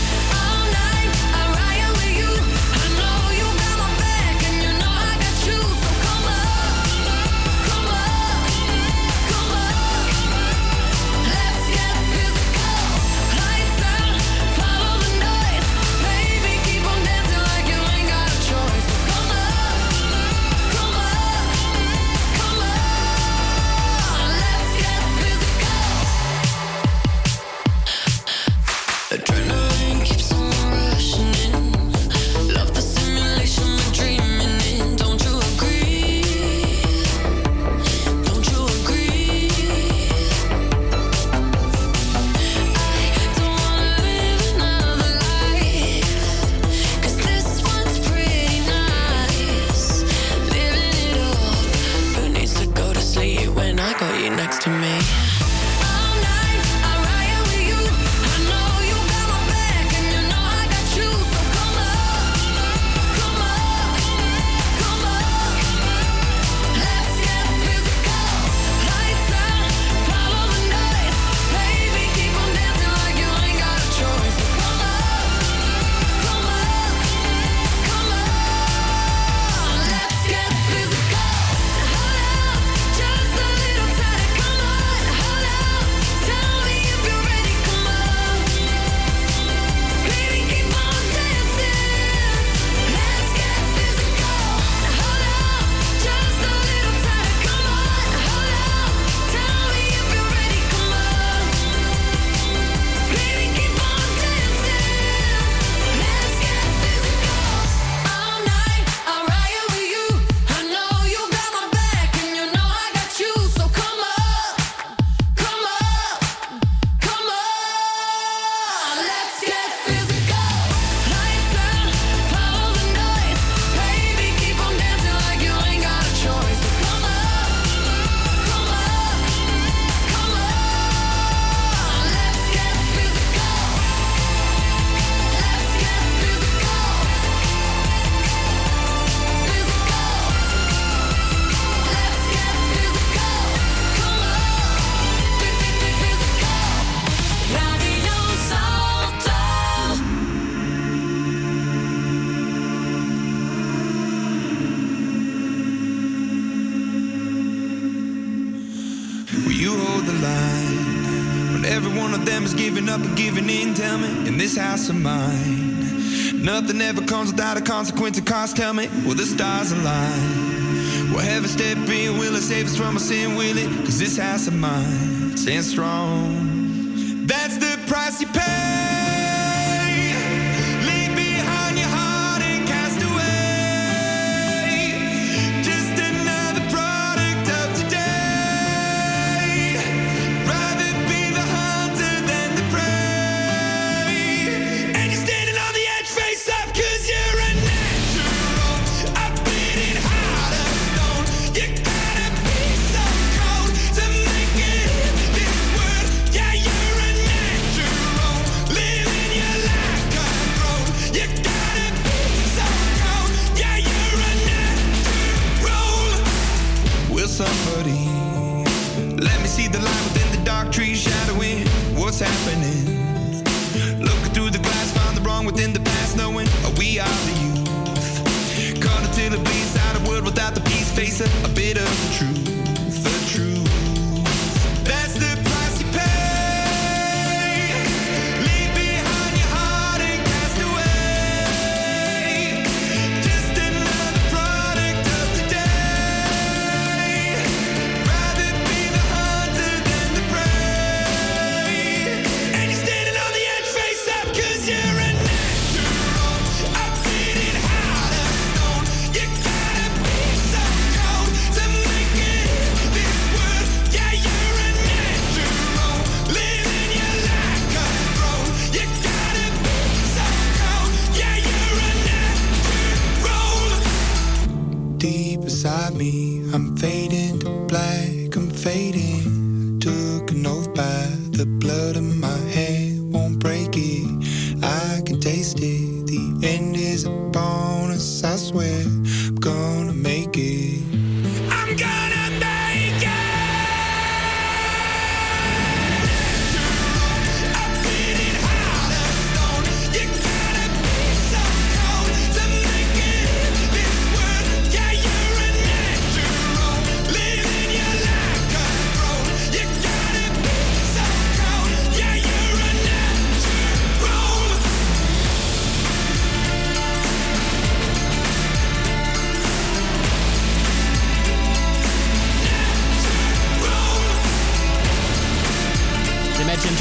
Nothing ever comes without a consequence of cost. Tell me, will the stars align? Will heaven step in? Will it save us from our sin? Will it? Cause this house of mine stands strong. That's the price you pay.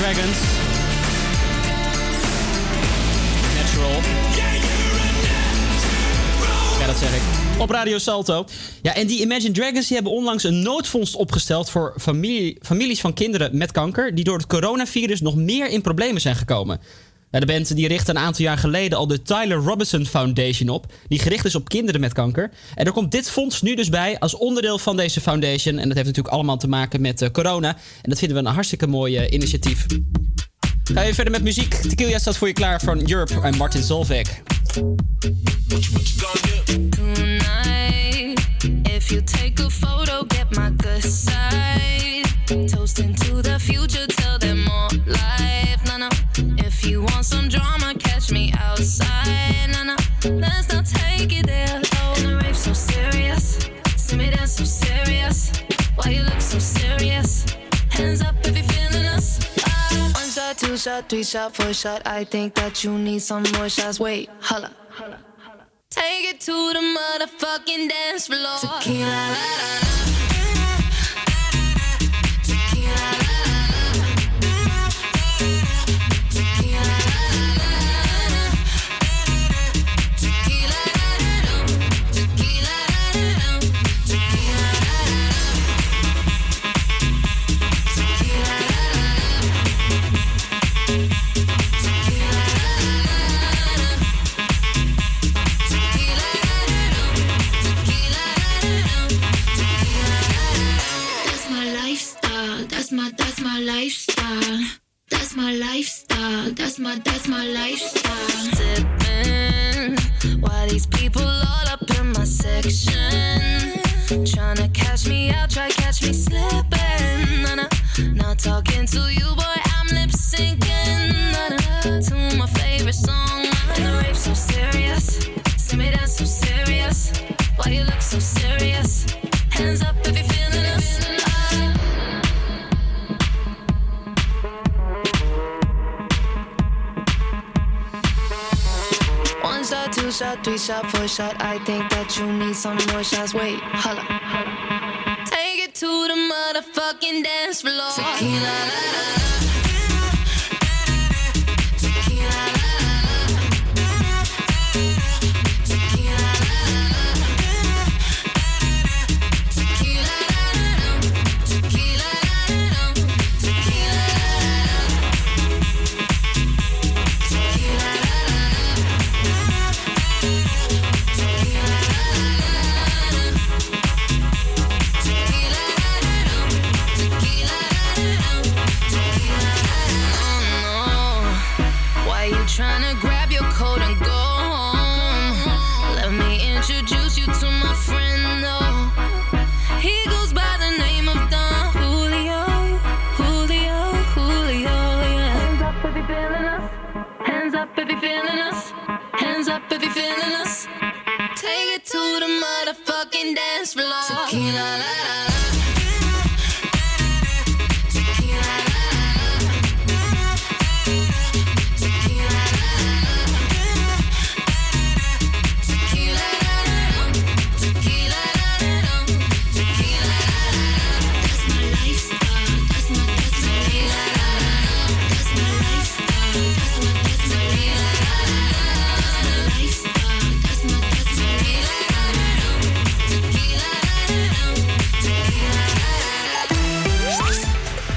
Dragons. Natural. Ja, dat zeg ik. Op Radio Salto. Ja, en die Imagine Dragons die hebben onlangs een noodfonds opgesteld voor familie, families van kinderen met kanker die door het coronavirus nog meer in problemen zijn gekomen. De band die richtte een aantal jaar geleden al de Tyler Robinson Foundation op, die gericht is op kinderen met kanker. En er komt dit fonds nu dus bij als onderdeel van deze foundation. En dat heeft natuurlijk allemaal te maken met uh, corona. En dat vinden we een hartstikke mooi uh, initiatief. Ga even verder met muziek. Tequila staat voor je klaar van Europe en Martin Solveig. Tonight, if you take a photo, get my good side. Toast into the future, tell them more life. No, no. If you want some drama, catch me outside. No, no. Let's not take it there. Oh, and the rape's so serious. See me dance so serious. Why you look so serious? Hands up if you're feeling us. Ah. One shot, two shot, three shot, four shot. I think that you need some more shots. Wait, holla. Take it to the motherfucking dance floor. Tequila, la, la, la. Lifestyle, that's my lifestyle, that's my, that's my lifestyle. Sippin', why these people all up in my section? Tryna catch me out, try catch me slippin'. Nah, nah, not talking to you, boy, I'm lip syncing. Nah, nah, to my favorite song. And the rape's so serious, see me dance so serious. Why you look so serious? Hands up if you're feeling us. Two shot, three shot, four shot. I think that you need some more shots. Wait, holla. Take it to the motherfucking dance floor. Tequila, la, la.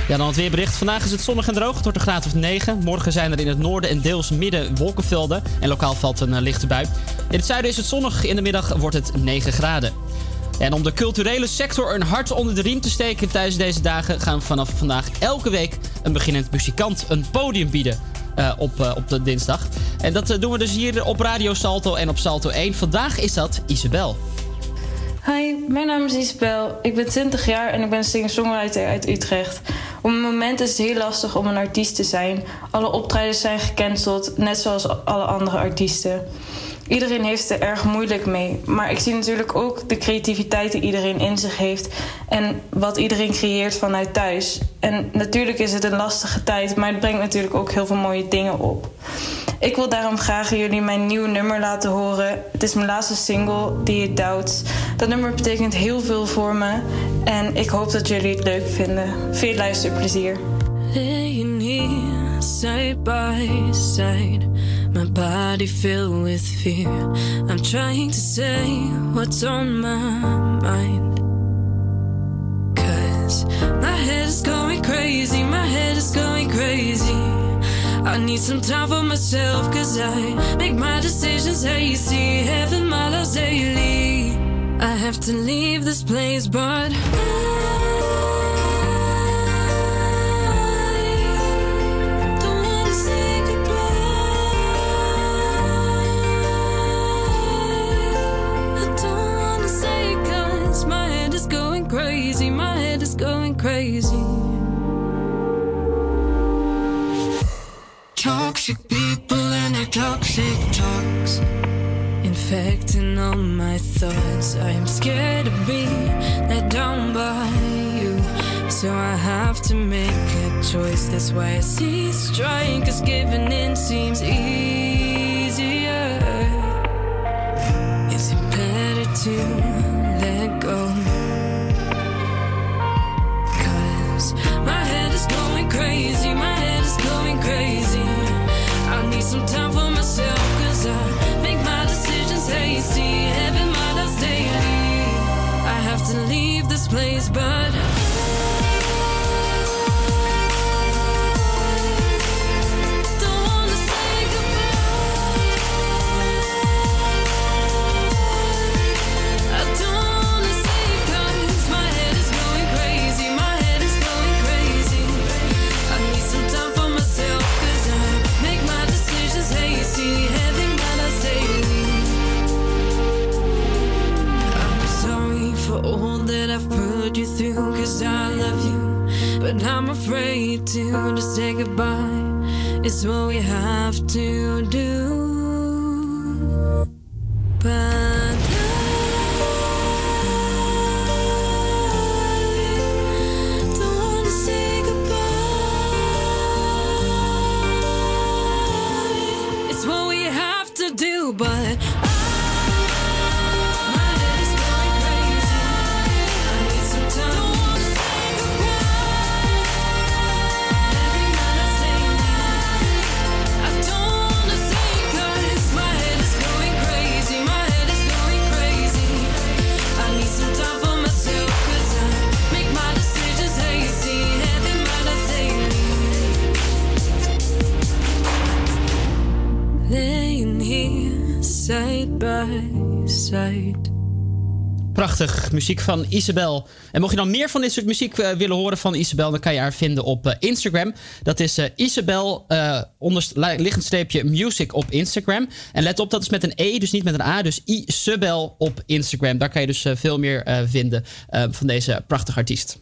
Ja, dan het weerbericht. Vandaag is het zonnig en droog. Het wordt een graad of negen. Morgen zijn er in het noorden en deels midden wolkenvelden. En lokaal valt een uh, lichte bui. In het zuiden is het zonnig. In de middag wordt het negen graden. En om de culturele sector een hart onder de riem te steken tijdens deze dagen, gaan we vanaf vandaag elke week een beginnend muzikant een podium bieden. Uh, op, uh, op de dinsdag. En dat uh, doen we dus hier op Radio Salto en op Salto één. Vandaag is dat Isabel. Hi, mijn naam is Isabel. Ik ben twintig jaar en ik ben singer-songwriter uit Utrecht. Op het moment is het heel lastig om een artiest te zijn. Alle optredens zijn gecanceld, net zoals alle andere artiesten. Iedereen heeft er erg moeilijk mee. Maar ik zie natuurlijk ook de creativiteit die iedereen in zich heeft en wat iedereen creëert vanuit thuis. En natuurlijk is het een lastige tijd, maar het brengt natuurlijk ook heel veel mooie dingen op. Ik wil daarom graag jullie mijn nieuw nummer laten horen. Het is mijn laatste single, die het Doubts. Dat nummer betekent heel veel voor me en ik hoop dat jullie het leuk vinden. Veel luisterplezier. laying here side by side, my body filled with fear. I'm trying to say what's on my mind, 'cause my head is going crazy, my head is going crazy. I need some time for myself, 'cause I make my decisions hasty, having my loves daily. I have to leave this place, but I crazy, my head is going crazy. Toxic people and their toxic talks, infecting all my thoughts. I am scared to be let down by you, so I have to make a choice. That's why I cease trying, 'cause giving in seems easier. Is it better to let go? My head is going crazy, my head is going crazy. I need some time for myself, 'cause I make my decisions hasty, having my doubts daily. I have to leave this place, but you through, 'cause I love you, but I'm afraid to just say goodbye. It's what we have to do, but prachtig, muziek van Isabel. En mocht je dan meer van dit soort muziek uh, willen horen van Isabel, dan kan je haar vinden op uh, Instagram. Dat is uh, Isabel, uh, onderst- lichtstreepje music op Instagram. En let op, dat is met een E, dus niet met een A. Dus Isabel op Instagram. Daar kan je dus uh, veel meer uh, vinden uh, van deze prachtige artiest.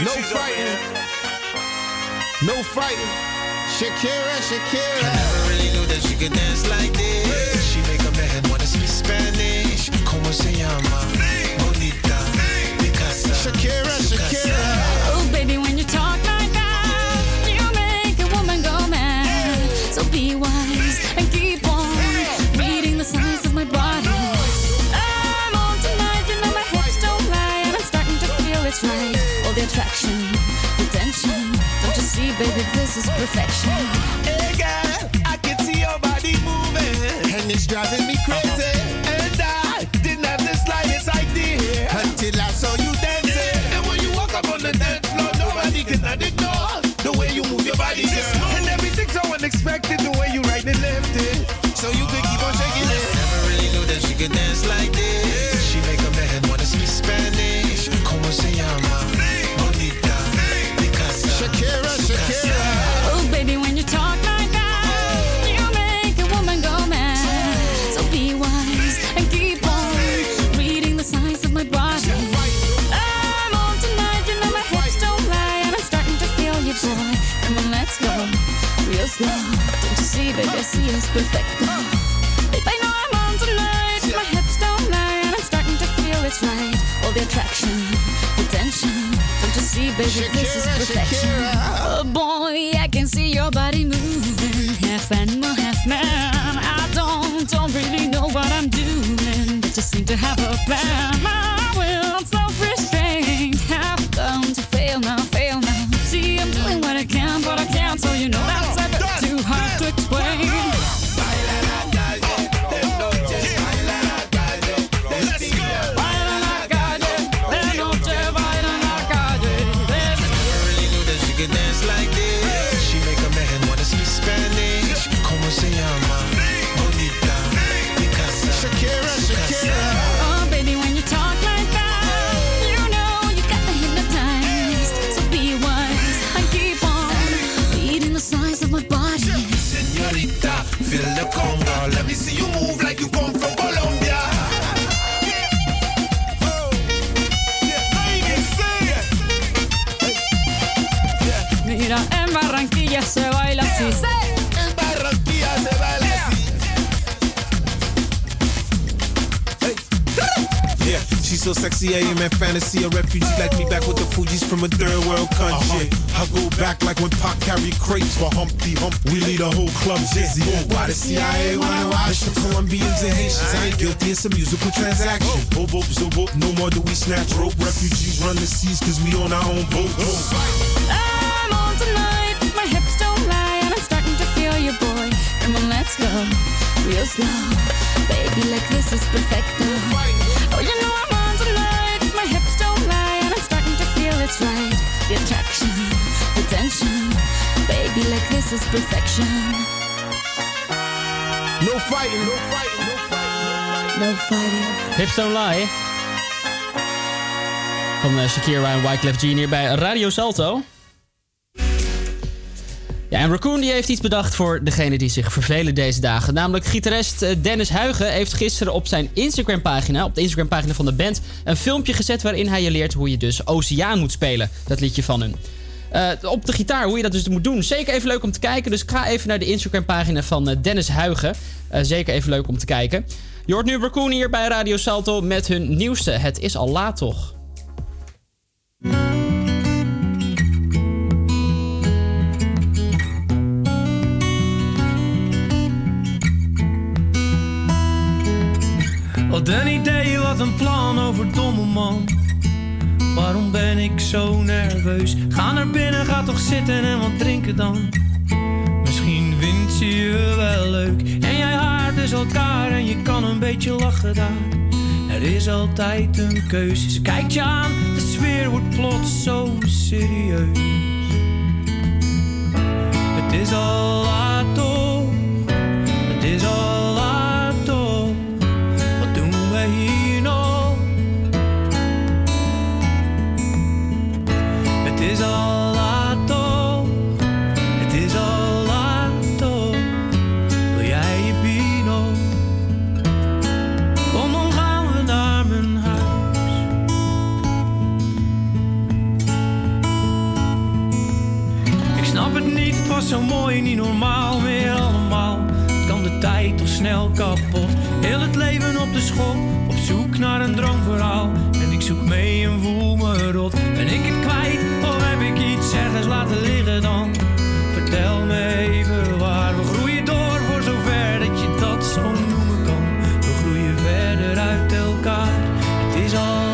No fighting. No fighting. Shakira, Shakira. I never really knew that she could dance like this. She make a man wanna speak Spanish. Como se llama? Bonita. Because Shakira, Shakira. Oh baby, when you talk like that, you make a woman go mad. So be wise and keep on reading the signs of my body. Right. All the attraction, the tension. Don't you see, baby, this is perfection. Hey girl, I can see your body moving, and it's driving me crazy. And I didn't have the slightest idea until I saw you dancing. Yeah. And when you walk up on the dance floor, nobody can ignore the way you move your body, girl. And everything's so unexpected, the way you right and left it, so you can keep on shaking it. I never really knew that she could dance like this. Yeah. She make a man wanna speak Spanish. Como se llama? Bonita. Shakira, Shakira. Oh baby, when you talk like that, you make a woman go mad. So be wise and keep on reading the signs of my body. I'm on tonight, you know my hips don't lie, and I'm starting to feel you, boy. Come on, let's go, real slow. Don't you see, baby, I see it's perfect. Babe, I know I'm on tonight, my hips don't lie, and I'm starting to feel it's right. All the attraction, the tension. Don't you see, baby, Shakira, this is perfection. Shakira. Oh boy, I can see your body moving. Half animal, half man. I don't, don't really know what I'm doing, but just seem to have a plan. My will, I'm self-restrained. Have come to fail now, fail now. See, I'm doing what I can, but I can't. So you know that's a bit too hard to explain. Let me see you move like you come from Colombia. Yeah. Oh. Yeah. Mira, en Barranquilla se baila así. Yeah. En Barranquilla se baila así. Yeah. Yeah. She's so sexy, I am a fantasy. A refugee like me back with the Fugees from a third world country. Uh-huh. I go back like when Pop carried crates for Humpty Hump. We lead a whole club dizzy. Yeah. Why the C I A wanna watch the Colombians and Haitians? I ain't guilty, it's a musical transaction. Oh, oh, oh, oh, oh. No more do we snatch rope. Refugees run the seas cause we on our own boat. Oh. I'm on tonight, my hips don't lie, and I'm starting to feel you, boy. Come on, let's go, real slow. Baby, like this is perfecto. Oh, you know I'm on tonight, my hips don't lie, and I'm starting to feel it's right. The attraction, the tension, baby, like this is perfection. No fighting, no fighting, no fighting, no fighting. Hips don't lie. Van uh, Shakira en Wyclef Jean hier bij Radio Salto. Ja, en Raccoon die heeft iets bedacht voor degene die zich vervelen deze dagen. Namelijk gitarist Dennis Huigen heeft gisteren op zijn Instagram-pagina... op de Instagram-pagina van de band... een filmpje gezet waarin hij je leert hoe je dus Oceaan moet spelen. Dat liedje van hun. Uh, op de gitaar, hoe je dat dus moet doen. Zeker even leuk om te kijken. Dus ga even naar de Instagram-pagina van Dennis Huigen. Uh, zeker even leuk om te kijken. Je hoort nu Raccoon hier bij Radio Salto met hun nieuwste. Het is al laat, toch? Wat een idee, wat een plan over domme man. Waarom ben ik zo nerveus? Ga naar binnen, ga toch zitten en wat drinken dan. Misschien vindt ze je wel leuk. En jij haart dus elkaar en je kan een beetje lachen daar. Er is altijd een keus. Ze kijkt je aan, de sfeer wordt plots zo serieus. Het is al laat toch, het is al laat. Het is al laat, oh. Het is al laat, oh. Wil jij je pino? Kom, dan gaan we naar mijn huis. niet, het was zo mooi, niet normaal meer allemaal. Kan de tijd toch snel kapot, heel het leven op de schop. Op zoek naar een droomverhaal, en ik zoek mee en voel me rot. Ben ik het kwijt, of heb ik iets ergens laten liggen dan? Vertel me even waar, we groeien door voor zover dat je dat zo noemen kan. We groeien verder uit elkaar, het is al.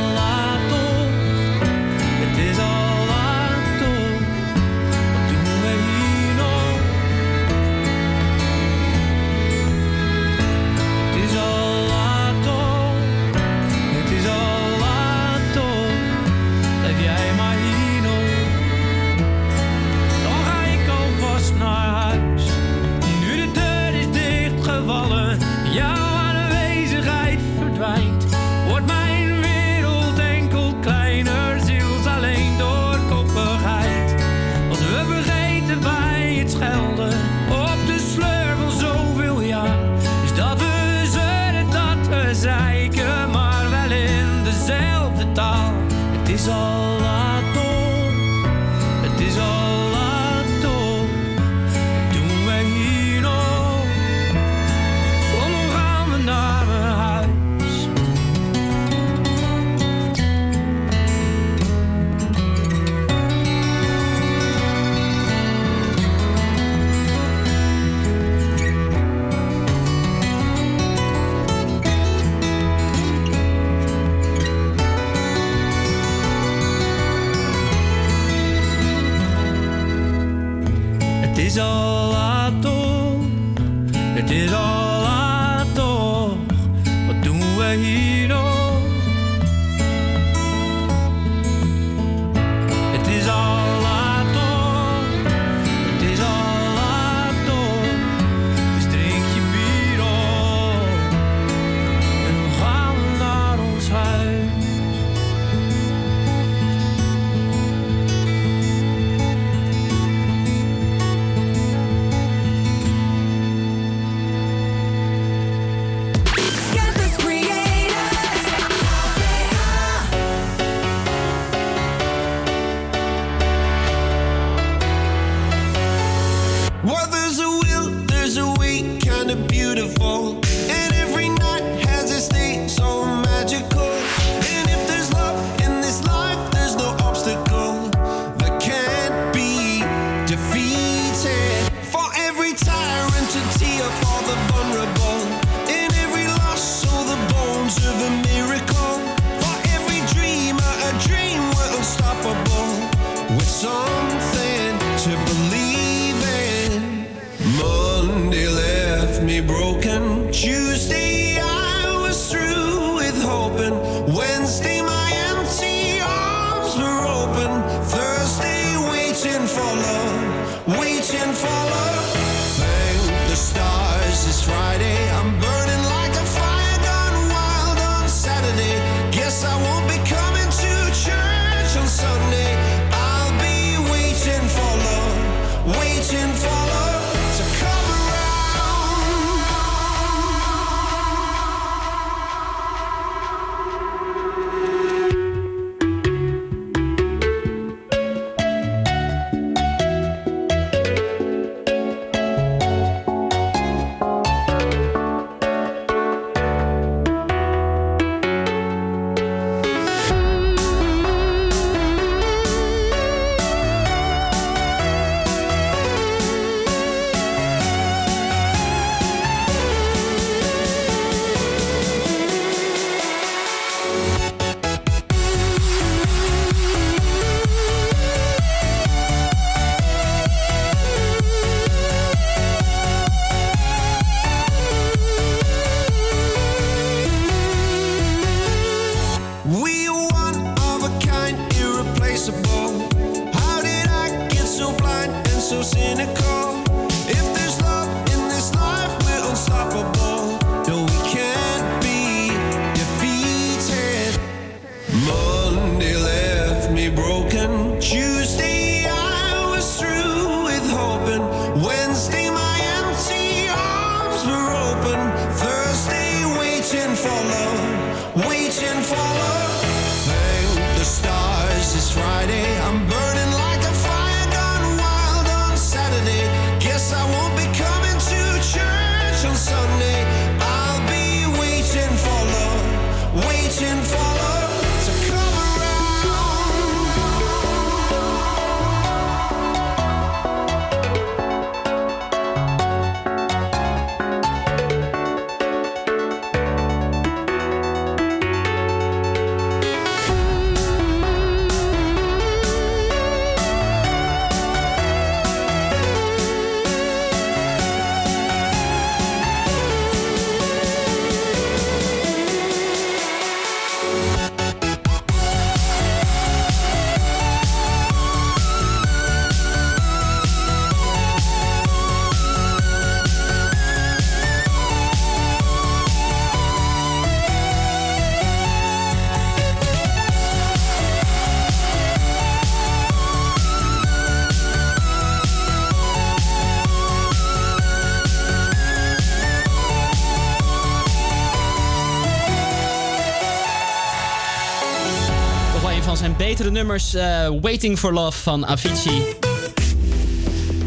betere nummers. Uh, Waiting for Love van Avicii.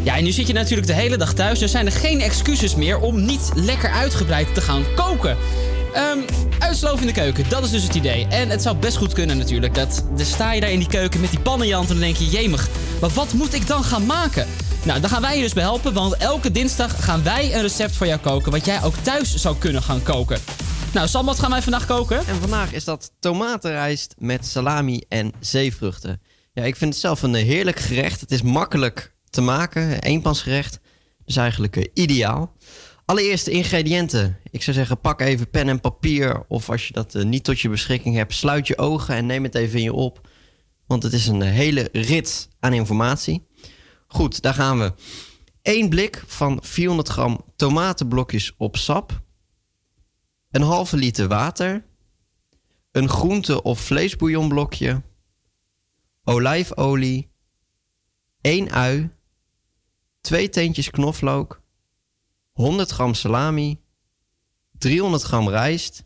Ja, en nu zit je natuurlijk de hele dag thuis. Dus zijn er geen excuses meer om niet lekker uitgebreid te gaan koken. Um, uitsloof in de keuken, dat is dus het idee. En het zou best goed kunnen natuurlijk. Dat, dan sta je daar in die keuken met die pannen in je hand en dan denk je... jemig, maar wat moet ik dan gaan maken? Nou, daar gaan wij je dus bij helpen. Want elke dinsdag gaan wij een recept voor jou koken... wat jij ook thuis zou kunnen gaan koken. Nou, Sam, wat gaan wij vandaag koken? En vandaag is dat tomatenrijst met salami en zeevruchten. Ja, ik vind het zelf een heerlijk gerecht. Het is makkelijk te maken. Eenpansgerecht. Dus eigenlijk uh, ideaal. Allereerst de ingrediënten. Ik zou zeggen, pak even pen en papier. Of als je dat uh, niet tot je beschikking hebt, sluit je ogen en neem het even in je op. Want het is een hele rit aan informatie. Goed, daar gaan we. één blik van vierhonderd gram tomatenblokjes op sap. Een halve liter water. Een groente- of vleesbouillonblokje. Olijfolie. één ui. twee teentjes knoflook. honderd gram salami. driehonderd gram rijst.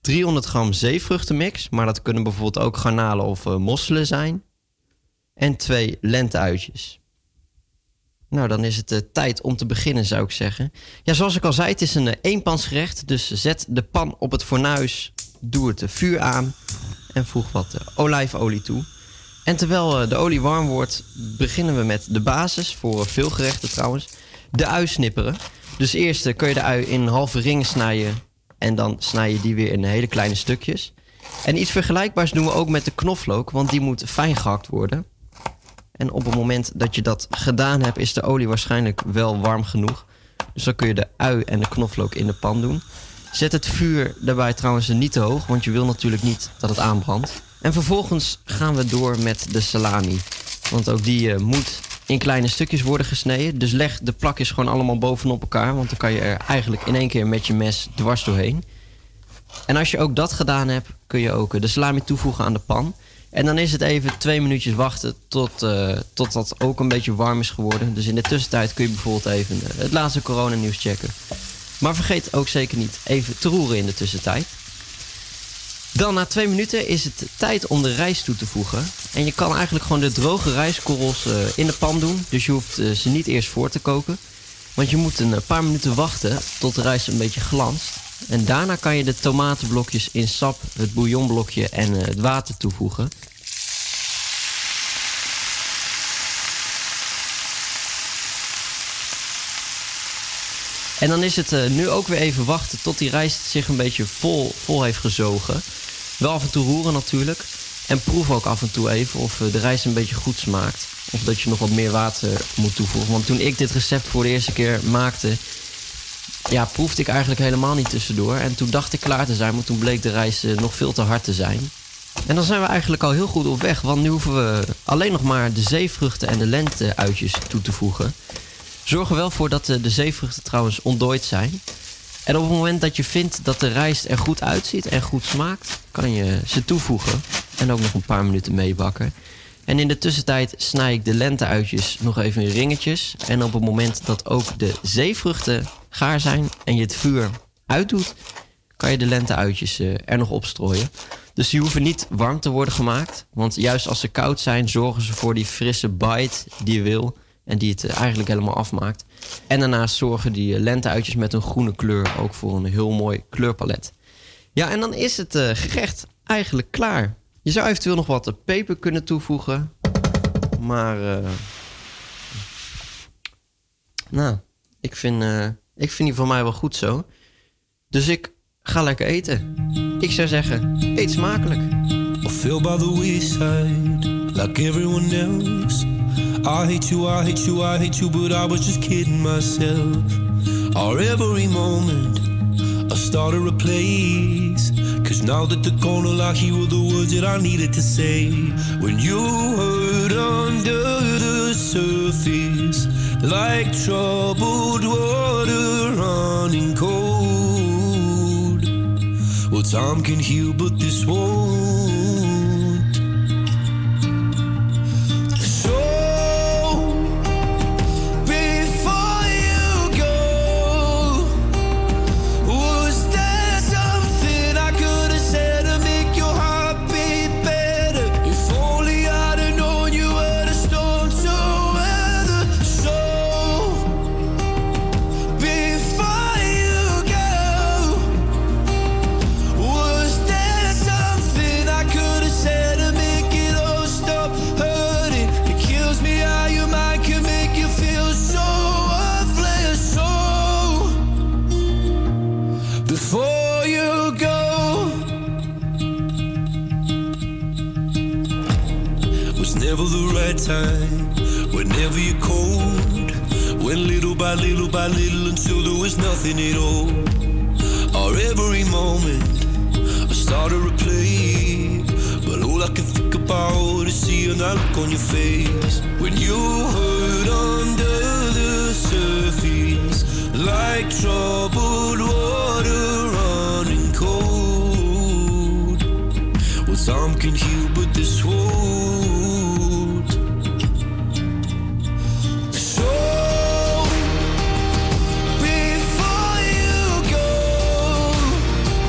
driehonderd gram zeevruchtenmix. Maar dat kunnen bijvoorbeeld ook garnalen of uh, mosselen zijn. En twee lenteuitjes. Nou, dan is het uh, tijd om te beginnen, zou ik zeggen. Ja, zoals ik al zei, het is een uh, eenpansgerecht. Dus zet de pan op het fornuis. Doe het uh, vuur aan. En voeg wat uh, olijfolie toe. En terwijl uh, de olie warm wordt, beginnen we met de basis. Voor uh, veel gerechten trouwens. De ui snipperen. Dus eerst uh, kun je de ui in halve ringen snijden. En dan snij je die weer in hele kleine stukjes. En iets vergelijkbaars doen we ook met de knoflook. Want die moet fijn gehakt worden. En op het moment dat je dat gedaan hebt, is de olie waarschijnlijk wel warm genoeg. Dus dan kun je de ui en de knoflook in de pan doen. Zet het vuur daarbij trouwens niet te hoog, want je wil natuurlijk niet dat het aanbrandt. En vervolgens gaan we door met de salami. Want ook die uh, moet in kleine stukjes worden gesneden. Dus leg de plakjes gewoon allemaal bovenop elkaar, want dan kan je er eigenlijk in één keer met je mes dwars doorheen. En als je ook dat gedaan hebt, kun je ook de salami toevoegen aan de pan. En dan is het even twee minuutjes wachten tot, uh, tot dat ook een beetje warm is geworden. Dus in de tussentijd kun je bijvoorbeeld even het laatste coronanieuws checken. Maar vergeet ook zeker niet even te roeren in de tussentijd. Dan na twee minuten is het tijd om de rijst toe te voegen. En je kan eigenlijk gewoon de droge rijstkorrels uh, in de pan doen. Dus je hoeft uh, ze niet eerst voor te koken. Want je moet een paar minuten wachten tot de rijst een beetje glanst. En daarna kan je de tomatenblokjes in sap, het bouillonblokje en uh, het water toevoegen. En dan is het uh, nu ook weer even wachten tot die rijst zich een beetje vol, vol heeft gezogen. Wel af en toe roeren natuurlijk. En proef ook af en toe even of uh, de rijst een beetje goed smaakt. Of dat je nog wat meer water moet toevoegen. Want toen ik dit recept voor de eerste keer maakte... ja, proefde ik eigenlijk helemaal niet tussendoor. En toen dacht ik klaar te zijn, maar toen bleek de rijst uh, nog veel te hard te zijn. En dan zijn we eigenlijk al heel goed op weg. Want nu hoeven we alleen nog maar de zeevruchten en de lenteuitjes toe te voegen. Zorg er wel voor dat uh, de zeevruchten trouwens ontdooid zijn. En op het moment dat je vindt dat de rijst er goed uitziet en goed smaakt... kan je ze toevoegen en ook nog een paar minuten meebakken. En in de tussentijd snij ik de lenteuitjes nog even in ringetjes. En op het moment dat ook de zeevruchten gaar zijn en je het vuur uitdoet... kan je de lenteuitjes er nog opstrooien. Dus die hoeven niet warm te worden gemaakt. Want juist als ze koud zijn, zorgen ze voor die frisse bite die je wil... en die het eigenlijk helemaal afmaakt. En daarnaast zorgen die lenteuitjes met een groene kleur... ook voor een heel mooi kleurpalet. Ja, en dan is het gerecht eigenlijk klaar. Je zou eventueel nog wat peper kunnen toevoegen. Maar... Uh... nou, ik vind... Uh... Ik vind die voor mij wel goed zo. Dus ik ga lekker eten. Ik zou zeggen, eet smakelijk. I feel by the wayside, like everyone else. I hate you, I hate you, I hate you, but I was just kidding myself. Our every moment, I started a place. Cause now that the corner lock, here were the words that I needed to say. When you heard under the surface, like troubled water running cold. Well, time can heal, but this won't. So, before you go, was there something I could have said to make your heart beat better? If time. Whenever you're cold, went little by little by little until there was nothing at all. Or every moment I started to play, but all I could think about is seeing that look on your face when you hurt under the surface, like troubled water running cold. Well, time can heal, but this won't. So before you go,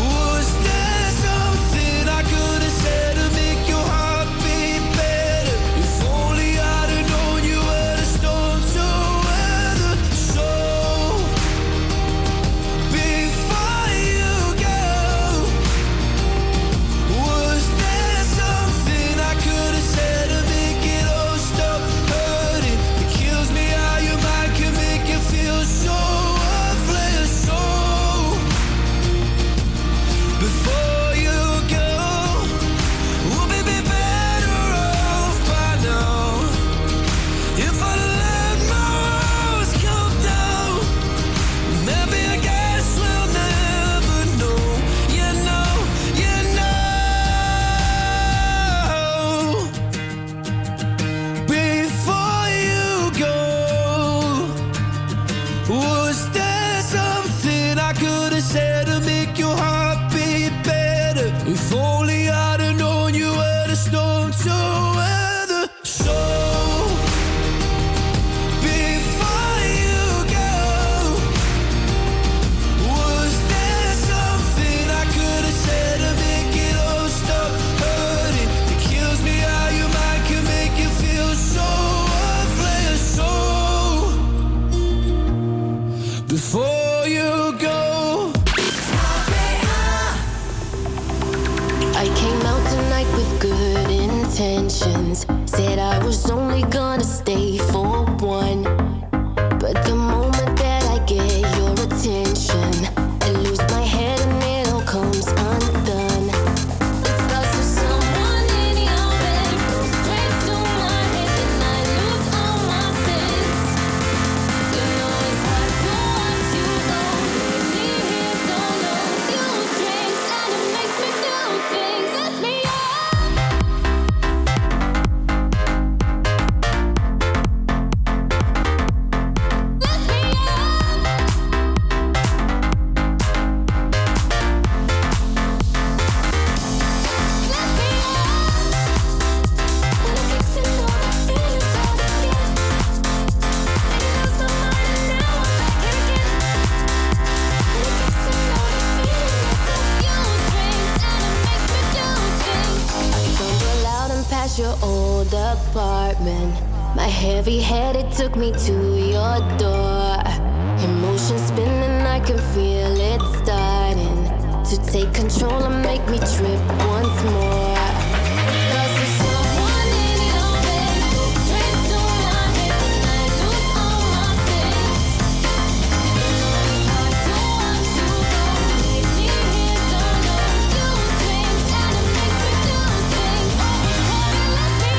was there something I could have said to make your heart beat better? If only I'd have known you were the storm to weather. So before you go, was there something I could have said to make it all stop hurting? It kills me how your mind can make you feel so worthless. So before you go, would we be better off by now if I let my walls come down? Maybe I guess we'll never know. You know, you know. Before you go, was there something I could have said to make your heart beat better? If only I'd have known you were the storm to weather. So before you go, was there something I could have said to make it all stop hurting? It kills me how your mind can make you feel so worthless. So before you go, I came out tonight with good intentions. Said I was only gonna stay for one. But the moment that I get your attention, I lose my head and it all comes undone. It's 'cause there's someone in your bed, goes straight to my head, and I lose all my sense. You know it's hard to watch you go, leave me here so long. You change and it makes me do things, sets me up. Sets me up. Sets me up. When it kicks in, all the feelings, all the feelings. And I lost my mind and now I'm back here again. When it kicks in, all the feelings, all the feelings. And it makes me do things. I stumble out and past your old apartment. My heavy head, it took me to your door. Emotion spinning, I can feel it starting to take control and make me trip once more. 'Cause there's someone in your bed, goes straight to my head, and I lose all my sense. You know it's hard to watch you go, leave me here so long. You change and it makes me do things. Before you let me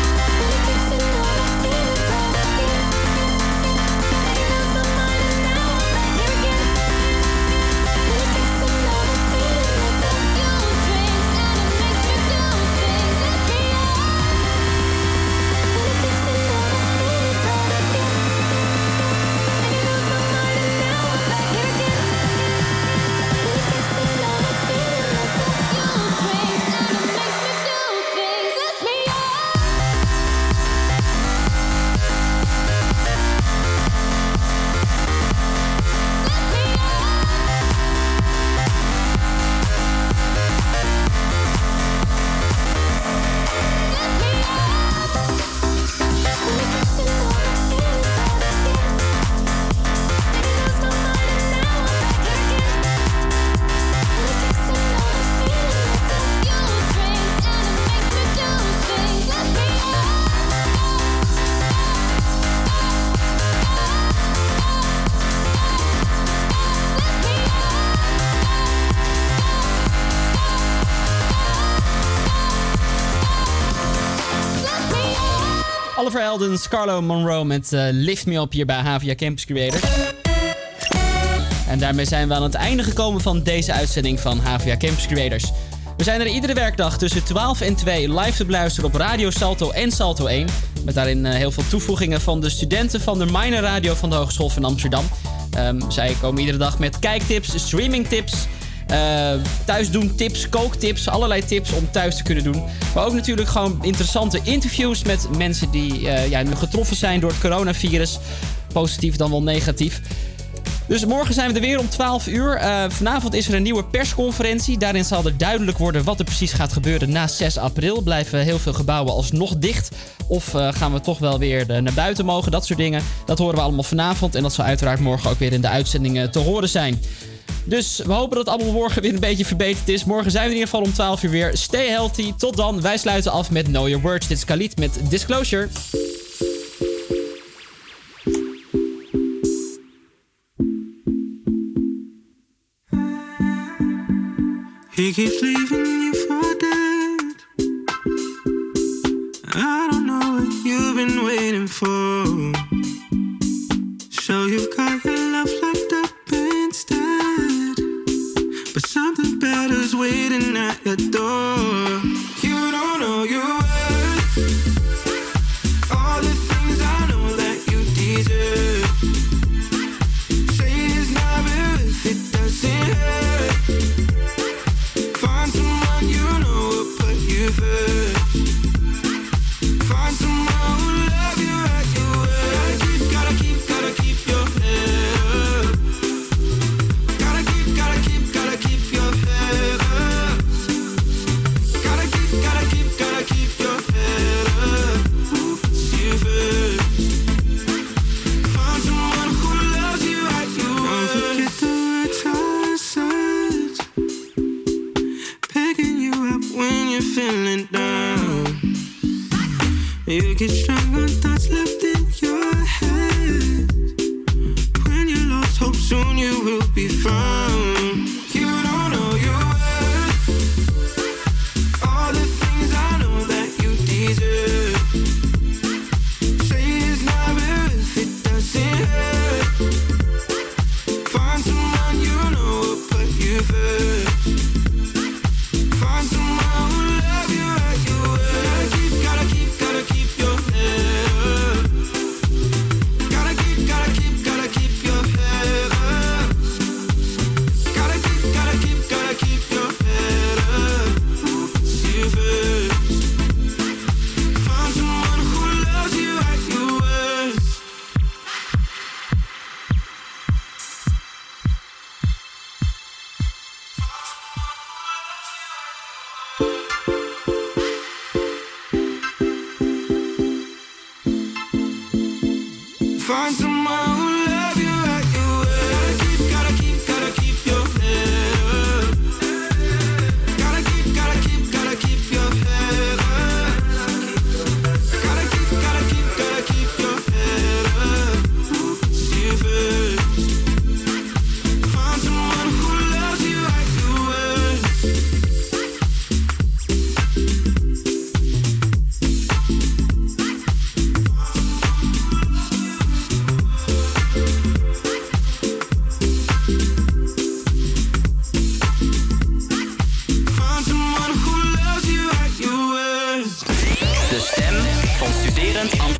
out, when it kicks in, all the feelings, all the feelings. And I lost my mind and now I'm back here again. When it kicks in, all the feelings, all the feelings. And it makes me Oliver Eldon, Carlo Monroe met uh, Lift Me Up hier bij H v A Campus Creators. En daarmee zijn we aan het einde gekomen van deze uitzending van H v A Campus Creators. We zijn er iedere werkdag tussen twaalf en twee live te beluisteren op Radio Salto en Salto één. Met daarin uh, heel veel toevoegingen van de studenten van de Minor Radio van de Hogeschool van Amsterdam. Um, zij komen iedere dag met kijktips, streamingtips, uh, thuisdoen tips, kooktips, allerlei tips om thuis te kunnen doen. Maar ook natuurlijk gewoon interessante interviews met mensen die uh, ja, nu getroffen zijn door het coronavirus. Positief dan wel negatief. Dus morgen zijn we er weer om twaalf uur. Uh, vanavond is er een nieuwe persconferentie. Daarin zal er duidelijk worden wat er precies gaat gebeuren na zes april. Blijven heel veel gebouwen alsnog dicht. Of uh, gaan we toch wel weer uh, naar buiten mogen. Dat soort dingen. Dat horen we allemaal vanavond. En dat zal uiteraard morgen ook weer in de uitzendingen uh, te horen zijn. Dus we hopen dat het allemaal morgen weer een beetje verbeterd is. Morgen zijn we in ieder geval om twaalf uur weer. Stay healthy. Tot dan. Wij sluiten af met Know Your Words. Dit is Khalid met Disclosure. He keeps leaving you for dead. I don't know what you've been waiting for. So you've got your love locked up instead. But something better's waiting at your door. You don't know your worth. All the things I know that you deserve. Say it's not real if it doesn't hurt. First. Find someone who love you at your worst. Gotta keep, gotta keep your head up. Gotta keep, gotta keep, gotta keep your head up. Gotta keep, gotta keep, gotta keep your head up. It's you first. Find someone who loves you at your worst. Don't forget the words I said. Picking you up when you're feeling down. You get strong on thoughts left in your head. When you lost hope, soon you will be found. You don't know your worth. All the things I know that you deserve. Say it's not real if it doesn't hurt. Find someone you know will put you first. Find someone who love you at your worst. Keep, gotta keep, gotta keep your head up. Gotta keep, gotta keep, gotta keep your head up. Gotta keep, gotta keep, gotta keep your head up. It's you first. Find someone who loves you at your worst. Find someone